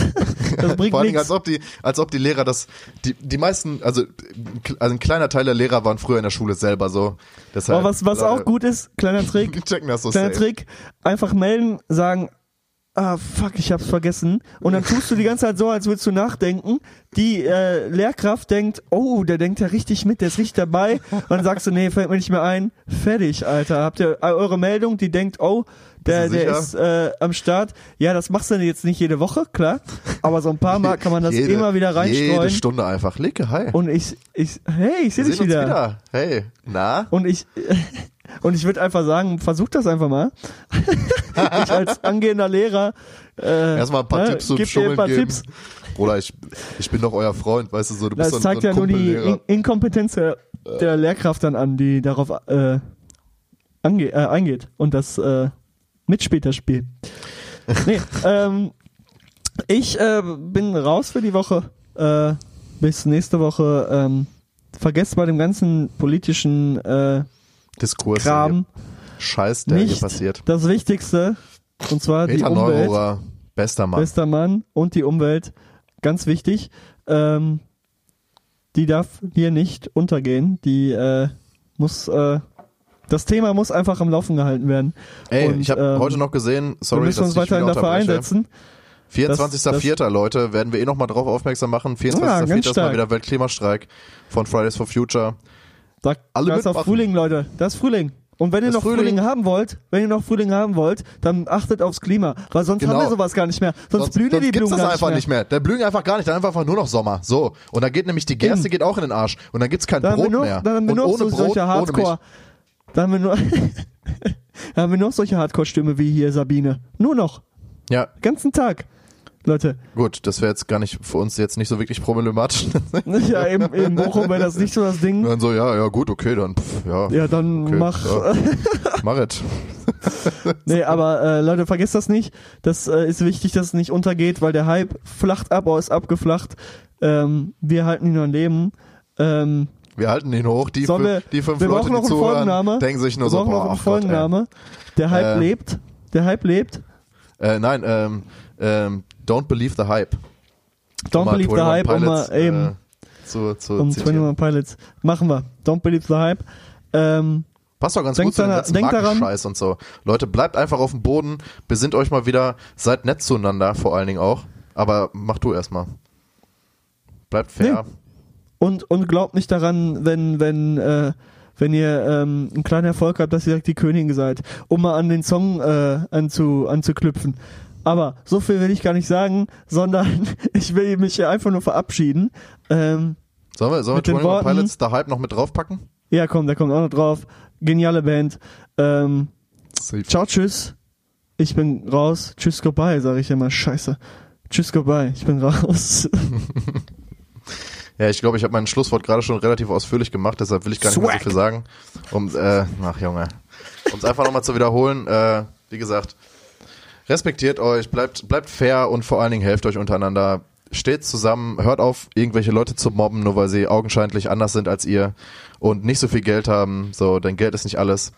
Das bringt vor allen Dingen, als ob die, als ob die Lehrer das, die, die meisten, also, also ein kleiner Teil der Lehrer waren früher in der Schule selber so. Deshalb, aber was, was auch gut ist, kleiner Trick, so kleiner safe. Trick, einfach melden, sagen, ah, fuck, ich hab's vergessen. Und dann tust du die ganze Zeit so, als würdest du nachdenken. Die äh, Lehrkraft denkt, oh, der denkt ja richtig mit, der ist richtig dabei. Und dann sagst du, nee, fällt mir nicht mehr ein. Fertig, Alter. Habt ihr eure Meldung, die denkt, oh, der ist, der ist äh, am Start. Ja, das machst du jetzt nicht jede Woche, klar. Aber so ein paar Mal kann man das jede, immer wieder reinstreuen. Jede Stunde einfach. Licke, hi. Und ich, ich, hey, ich seh dich wieder. wieder. Hey, na? Und ich... Und ich würde einfach sagen, versuch das einfach mal. Ich als angehender Lehrer äh, erstmal ein paar ne, Tipps zum Schummeln geben. Tipps. Oder ich, ich bin doch euer Freund, weißt du, so du das bist so ein Kumpellehrer. Das zeigt ja nur die In- Inkompetenz der, der äh. Lehrkraft dann an, die darauf äh, ange- äh, eingeht und das äh, mitspielt, das Spiel. Nee, ähm, ich äh, bin raus für die Woche. Äh, bis nächste Woche. Ähm, vergesst bei dem ganzen politischen äh, Diskurs, Kram, Scheiß, der hier passiert. Das Wichtigste, und zwar Peter die Umwelt. Neurohr, bester Mann. Bester Mann und die Umwelt, ganz wichtig. Ähm, die darf hier nicht untergehen. Die äh, muss, äh, das Thema muss einfach am Laufen gehalten werden. Ey, und, ich habe ähm, heute noch gesehen, sorry, wir müssen dass uns weiterhin dafür einsetzen. vierundzwanzigster Vierter Leute, werden wir eh nochmal drauf aufmerksam machen. vierundzwanzigster Vierter Ja, ist stark. Mal wieder Weltklimastreik von Fridays for Future. Da, Alle das ist auch Frühling, Leute. Das ist Frühling. Und wenn ihr das noch Frühling. Frühling haben wollt, wenn ihr noch Frühling haben wollt, dann achtet aufs Klima, weil sonst genau. haben wir sowas gar nicht mehr. Sonst, sonst blühen sonst die Blumen das gar einfach nicht mehr. Nicht mehr. Da blühen einfach gar nicht, dann einfach nur noch Sommer. So. Und dann geht nämlich die Gerste in. geht auch in den Arsch. Und dann gibt's kein dann Brot nur, mehr. Dann haben wir nur noch so solche Hardcore. Dann haben wir nur, dann haben wir noch solche Hardcore-Stimme wie hier Sabine. Nur noch. Ja. Den ganzen Tag. Leute. Gut, das wäre jetzt gar nicht für uns jetzt nicht so wirklich problematisch. Ja, in, in Bochum wäre das nicht so das Ding. Dann so, ja, ja, gut, okay, dann, pff, ja. Ja, dann okay, mach. Ja. Mach it. Nee, aber äh, Leute, vergesst das nicht. Das äh, ist wichtig, dass es nicht untergeht, weil der Hype flacht ab, aber ist abgeflacht. Ähm, wir halten ihn am Leben. Ähm, wir halten ihn hoch. Die, wir, die fünf wir Leute, die zuhören, denken sich nur wir so, boah, noch einen Folgenname. Der Hype äh, lebt. Der Hype lebt. Äh, nein, ähm, ähm, Don't Believe the Hype. Don't um Believe the Hype, Pilots, um mal eben äh, zu, zu um Twenty One Pilots. Machen wir. Don't Believe the Hype. Ähm, Passt doch ganz gut zu dem ganzen Markenscheiß und so. Leute, bleibt einfach auf dem Boden, besinnt euch mal wieder, seid nett zueinander vor allen Dingen auch. Aber mach du erstmal. Bleibt fair. Nee. Und, und glaubt nicht daran, wenn, wenn, äh, wenn ihr ähm, einen kleinen Erfolg habt, dass ihr direkt die Königin seid, um mal an den Song äh, anzu, anzuklüpfen. Aber so viel will ich gar nicht sagen, sondern ich will mich hier einfach nur verabschieden. Ähm, sollen wir, sollen wir Twenty One Pilots da halb noch mit draufpacken? Ja, komm, da kommt auch noch drauf. Geniale Band. Ähm, ciao, tschüss. Ich bin raus. Tschüss, goodbye, sage ich immer. Scheiße. Tschüss, goodbye. Ich bin raus. Ja, ich glaube, ich habe mein Schlusswort gerade schon relativ ausführlich gemacht, deshalb will ich gar nicht Swag. mehr so viel sagen. Um, äh, ach, Junge. Um es einfach nochmal zu wiederholen. Äh, wie gesagt... Respektiert euch, bleibt, bleibt fair und vor allen Dingen helft euch untereinander. Steht zusammen, hört auf, irgendwelche Leute zu mobben, nur weil sie augenscheinlich anders sind als ihr und nicht so viel Geld haben. So, denn Geld ist nicht alles.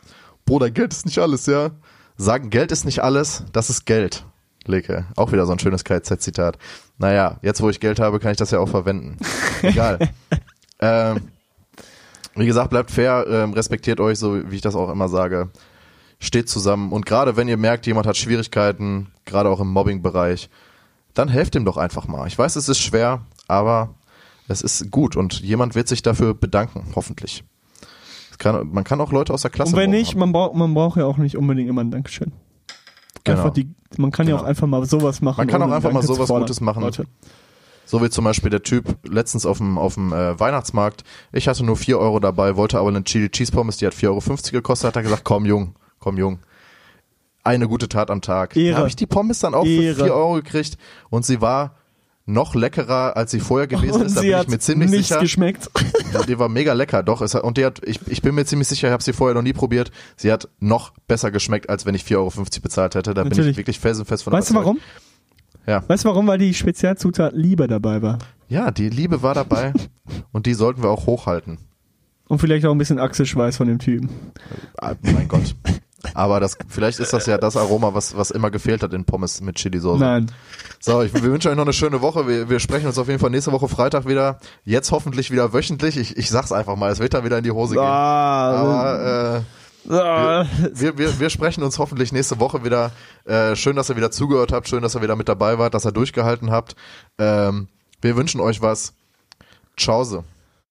Bruder, Geld ist nicht alles, ja. Sagen, Geld ist nicht alles, das ist Geld. Leke, auch wieder so ein schönes K Z-Zitat. Naja, jetzt wo ich Geld habe, kann ich das ja auch verwenden. Egal. ähm, wie gesagt, bleibt fair, ähm, respektiert euch, so wie ich das auch immer sage. Steht zusammen und gerade wenn ihr merkt, jemand hat Schwierigkeiten, gerade auch im Mobbing-Bereich, dann helft ihm doch einfach mal. Ich weiß, es ist schwer, aber es ist gut und jemand wird sich dafür bedanken, hoffentlich. Es kann, man kann auch Leute aus der Klasse. Und wenn nicht, man braucht, man braucht ja auch nicht unbedingt immer ein Dankeschön. Genau. Einfach die, man kann genau. ja auch einfach mal sowas machen. Man kann auch einfach mal sowas Gutes machen. Leute. So wie zum Beispiel der Typ letztens auf dem, auf dem äh, Weihnachtsmarkt. Ich hatte nur vier Euro dabei, wollte aber eine Chili Cheese Pommes, die hat vier Euro fünfzig gekostet, hat er gesagt, komm Jung. Komm, Jung. Eine gute Tat am Tag. Da habe ich die Pommes dann auch Ehre. für vier Euro gekriegt und sie war noch leckerer, als sie vorher gewesen und ist. Da bin ich mir ziemlich nichts sicher. Geschmeckt. Ja, die war mega lecker, doch. Es hat, und die hat, ich, ich bin mir ziemlich sicher, ich habe sie vorher noch nie probiert. Sie hat noch besser geschmeckt, als wenn ich vier Euro fünfzig bezahlt hätte. Da Natürlich. bin ich wirklich felsenfest von der Weißt du warum? Ja. Weißt du warum? Weil die Spezialzutat Liebe dabei war. Ja, die Liebe war dabei und die sollten wir auch hochhalten. Und vielleicht auch ein bisschen Achselschweiß von dem Typen. Ah, mein Gott. Aber das, vielleicht ist das ja das Aroma, was, was immer gefehlt hat in Pommes mit Chili-Sauce. Nein. So, ich, wir wünschen euch noch eine schöne Woche. Wir, wir sprechen uns auf jeden Fall nächste Woche Freitag wieder. Jetzt hoffentlich wieder wöchentlich. Ich, ich sag's einfach mal, es wird dann wieder in die Hose gehen. Ah, Aber, äh, Wir, wir, wir, wir sprechen uns hoffentlich nächste Woche wieder. Äh, schön, dass ihr wieder zugehört habt. Schön, dass ihr wieder mit dabei wart, dass ihr durchgehalten habt. Ähm, wir wünschen euch was. Tschause.